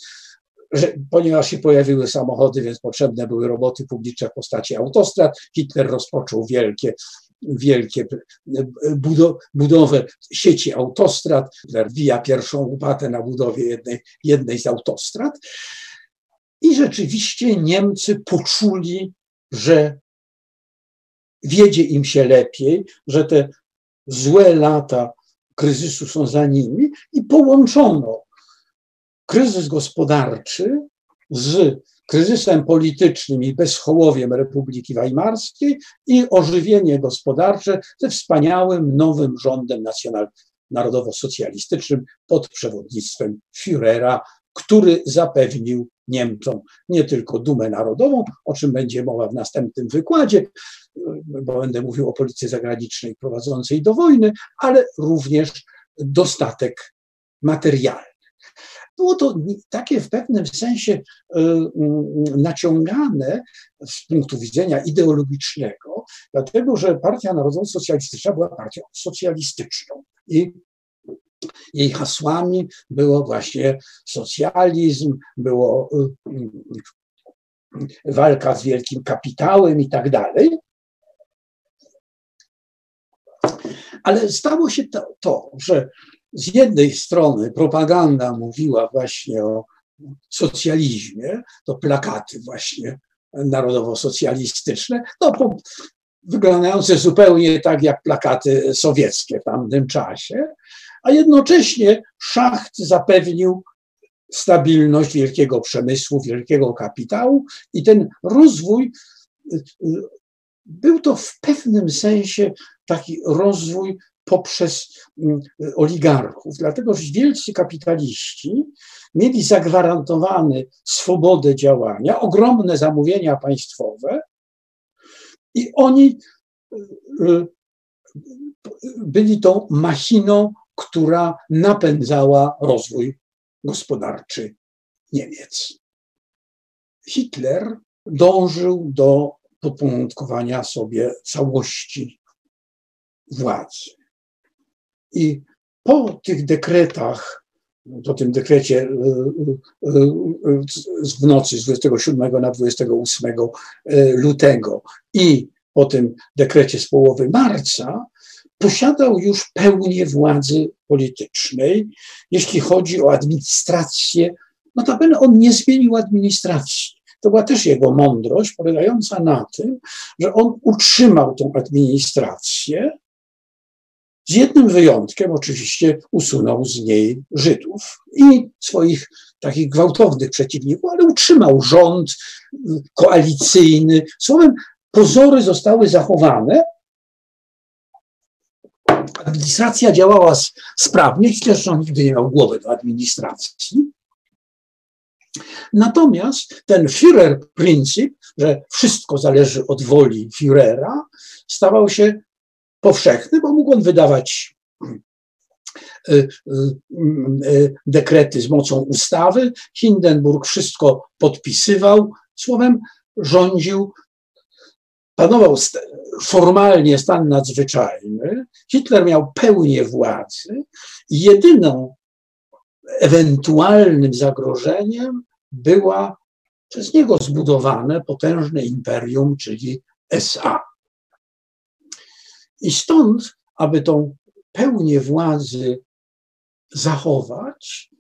że, ponieważ się pojawiły samochody, więc potrzebne były roboty publiczne w postaci autostrad. Hitler rozpoczął wielkie wielkie budowę sieci autostrad. Hitler wija pierwszą łopatę na budowie jednej, jednej z autostrad. I rzeczywiście Niemcy poczuli, że wiedzie im się lepiej, że te złe lata kryzysu są za nimi i połączono kryzys gospodarczy z kryzysem politycznym i bezhołowiem Republiki Weimarskiej i ożywienie gospodarcze ze wspaniałym nowym rządem narodowo-socjalistycznym pod przewodnictwem Führera, który zapewnił Niemcom nie tylko dumę narodową, o czym będzie mowa w następnym wykładzie, bo będę mówił o polityce zagranicznej prowadzącej do wojny, ale również dostatek materialny. Było to takie w pewnym sensie naciągane z punktu widzenia ideologicznego, dlatego że Partia Narodowo-Socjalistyczna była partią socjalistyczną i jej hasłami było właśnie socjalizm, było walka z wielkim kapitałem i tak dalej. Ale stało się to, to, że z jednej strony propaganda mówiła właśnie o socjalizmie, to plakaty właśnie narodowo-socjalistyczne, no, wyglądające zupełnie tak jak plakaty sowieckie w tamtym czasie, a jednocześnie Schacht zapewnił stabilność wielkiego przemysłu, wielkiego kapitału i ten rozwój, był to w pewnym sensie taki rozwój poprzez oligarchów, dlatego że wielcy kapitaliści mieli zagwarantowane swobodę działania, ogromne zamówienia państwowe i oni byli tą machiną, która napędzała rozwój gospodarczy Niemiec. Hitler dążył do podporządkowania sobie całości władzy. I po tych dekretach, po tym dekrecie w nocy z dwudziestego siódmego na dwudziestego ósmego lutego i po tym dekrecie z połowy marca posiadał już pełnię władzy politycznej, jeśli chodzi o administrację. Notabene on nie zmienił administracji. To była też jego mądrość, polegająca na tym, że on utrzymał tą administrację, z jednym wyjątkiem, oczywiście usunął z niej Żydów i swoich takich gwałtownych przeciwników, ale utrzymał rząd koalicyjny. Słowem, pozory zostały zachowane. Administracja działała sprawnie, chociaż on nigdy nie miał głowy do administracji. Natomiast ten Führerprinzip, że wszystko zależy od woli Führera, stawał się powszechny, bo mógł on wydawać dekrety z mocą ustawy. Hindenburg wszystko podpisywał, słowem rządził, panował formalnie stan nadzwyczajny. Hitler miał pełnię władzy i jedyną ewentualnym zagrożeniem była przez niego zbudowane potężne imperium, czyli S A. I stąd, aby tą pełnię władzy zachować,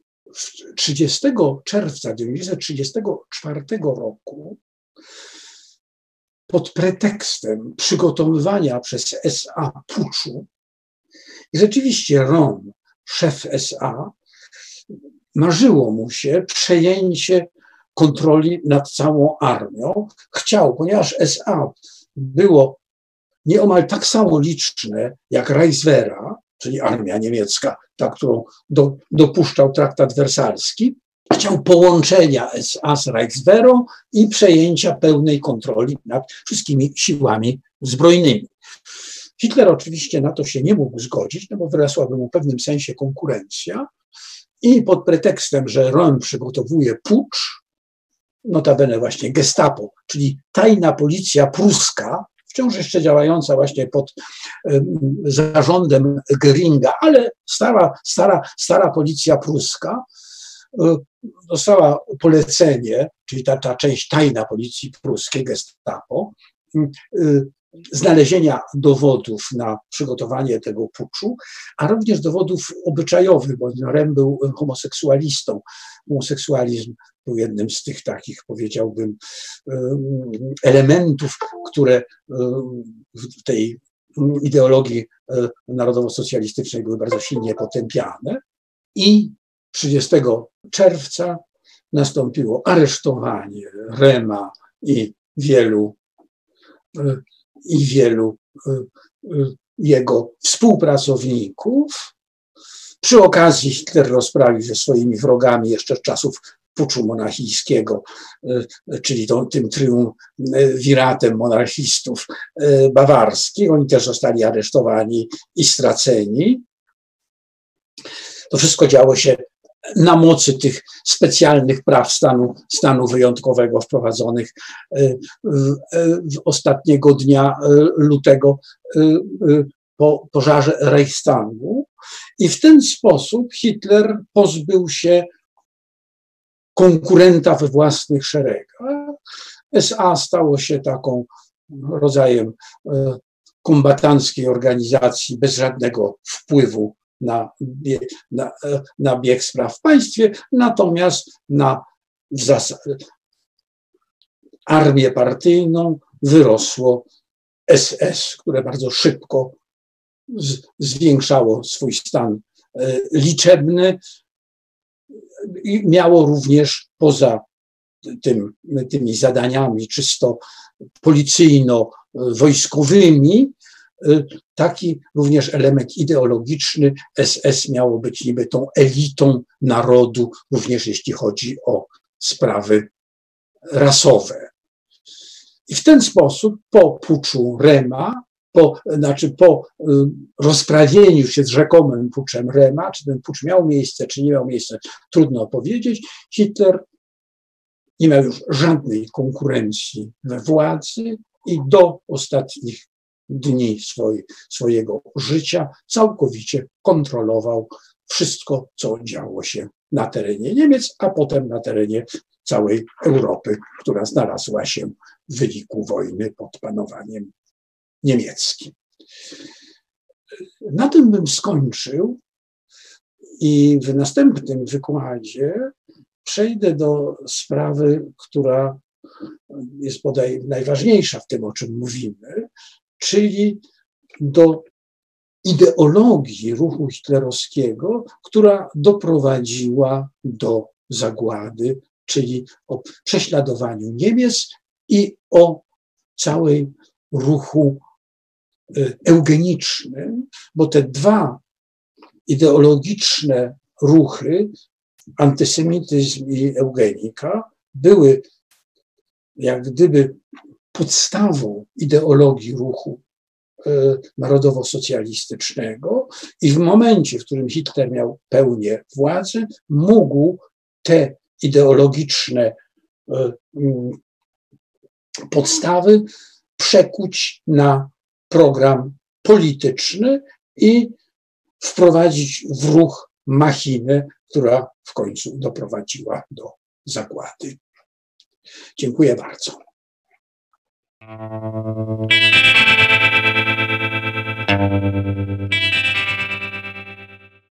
trzydziestego czerwca tysiąc dziewięćset trzydziestego czwartego roku pod pretekstem przygotowywania przez S A puczu i rzeczywiście Röhm, szef S A, marzyło mu się przejęcie kontroli nad całą armią. Chciał, ponieważ S A było nieomal tak samo liczne jak Reichswehra, czyli armia niemiecka, ta, którą do, dopuszczał traktat wersalski, chciał połączenia S A z Reichswehrą i przejęcia pełnej kontroli nad wszystkimi siłami zbrojnymi. Hitler oczywiście na to się nie mógł zgodzić, no bo wyrosłaby mu w pewnym sensie konkurencja i pod pretekstem, że Röhm przygotowuje pucz, notabene właśnie Gestapo, czyli tajna policja pruska, wciąż jeszcze działająca właśnie pod um, zarządem Göringa, ale stara, stara, stara policja pruska um, dostała polecenie, czyli ta, ta część tajna policji pruskiej, Gestapo, um, um, znalezienia dowodów na przygotowanie tego puczu, a również dowodów obyczajowych, bo Röhm był homoseksualistą. Homoseksualizm był jednym z tych takich, powiedziałbym, elementów, które w tej ideologii narodowo-socjalistycznej były bardzo silnie potępiane. I trzydziestego czerwca nastąpiło aresztowanie Röhma i wielu i wielu jego współpracowników. Przy okazji Hitler rozprawił się swoimi wrogami jeszcze z czasów puczu monachijskiego, czyli tą, tym triumviratem monarchistów bawarskich. Oni też zostali aresztowani i straceni. To wszystko działo się na mocy tych specjalnych praw stanu, stanu wyjątkowego wprowadzonych w ostatniego dnia lutego po pożarze Reichstagu. I w ten sposób Hitler pozbył się konkurenta we własnych szeregach. S A stało się taką rodzajem kombatanckiej organizacji bez żadnego wpływu na, na, na bieg spraw w państwie, natomiast na armię partyjną wyrosło S S, które bardzo szybko z, zwiększało swój stan y, liczebny i miało również poza tym, tymi zadaniami czysto policyjno-wojskowymi taki również element ideologiczny. S S miało być niby tą elitą narodu, również jeśli chodzi o sprawy rasowe. I w ten sposób po puczu Röhma, po, znaczy po rozprawieniu się z rzekomym puczem Röhma, czy ten pucz miał miejsce, czy nie miał miejsca, trudno powiedzieć, Hitler nie miał już żadnej konkurencji we władzy i do ostatnich dni swoj, swojego życia całkowicie kontrolował wszystko, co działo się na terenie Niemiec, a potem na terenie całej Europy, która znalazła się w wyniku wojny pod panowaniem niemieckim. Na tym bym skończył i w następnym wykładzie przejdę do sprawy, która jest bodaj najważniejsza w tym, o czym mówimy, czyli do ideologii ruchu hitlerowskiego, która doprowadziła do zagłady, czyli o prześladowaniu Niemiec i o całym ruchu eugenicznym, bo te dwa ideologiczne ruchy, antysemityzm i eugenika, były jak gdyby podstawą ideologii ruchu narodowo-socjalistycznego i w momencie, w którym Hitler miał pełnię władzy, mógł te ideologiczne podstawy przekuć na program polityczny i wprowadzić w ruch machinę, która w końcu doprowadziła do zagłady. Dziękuję bardzo. Thank you.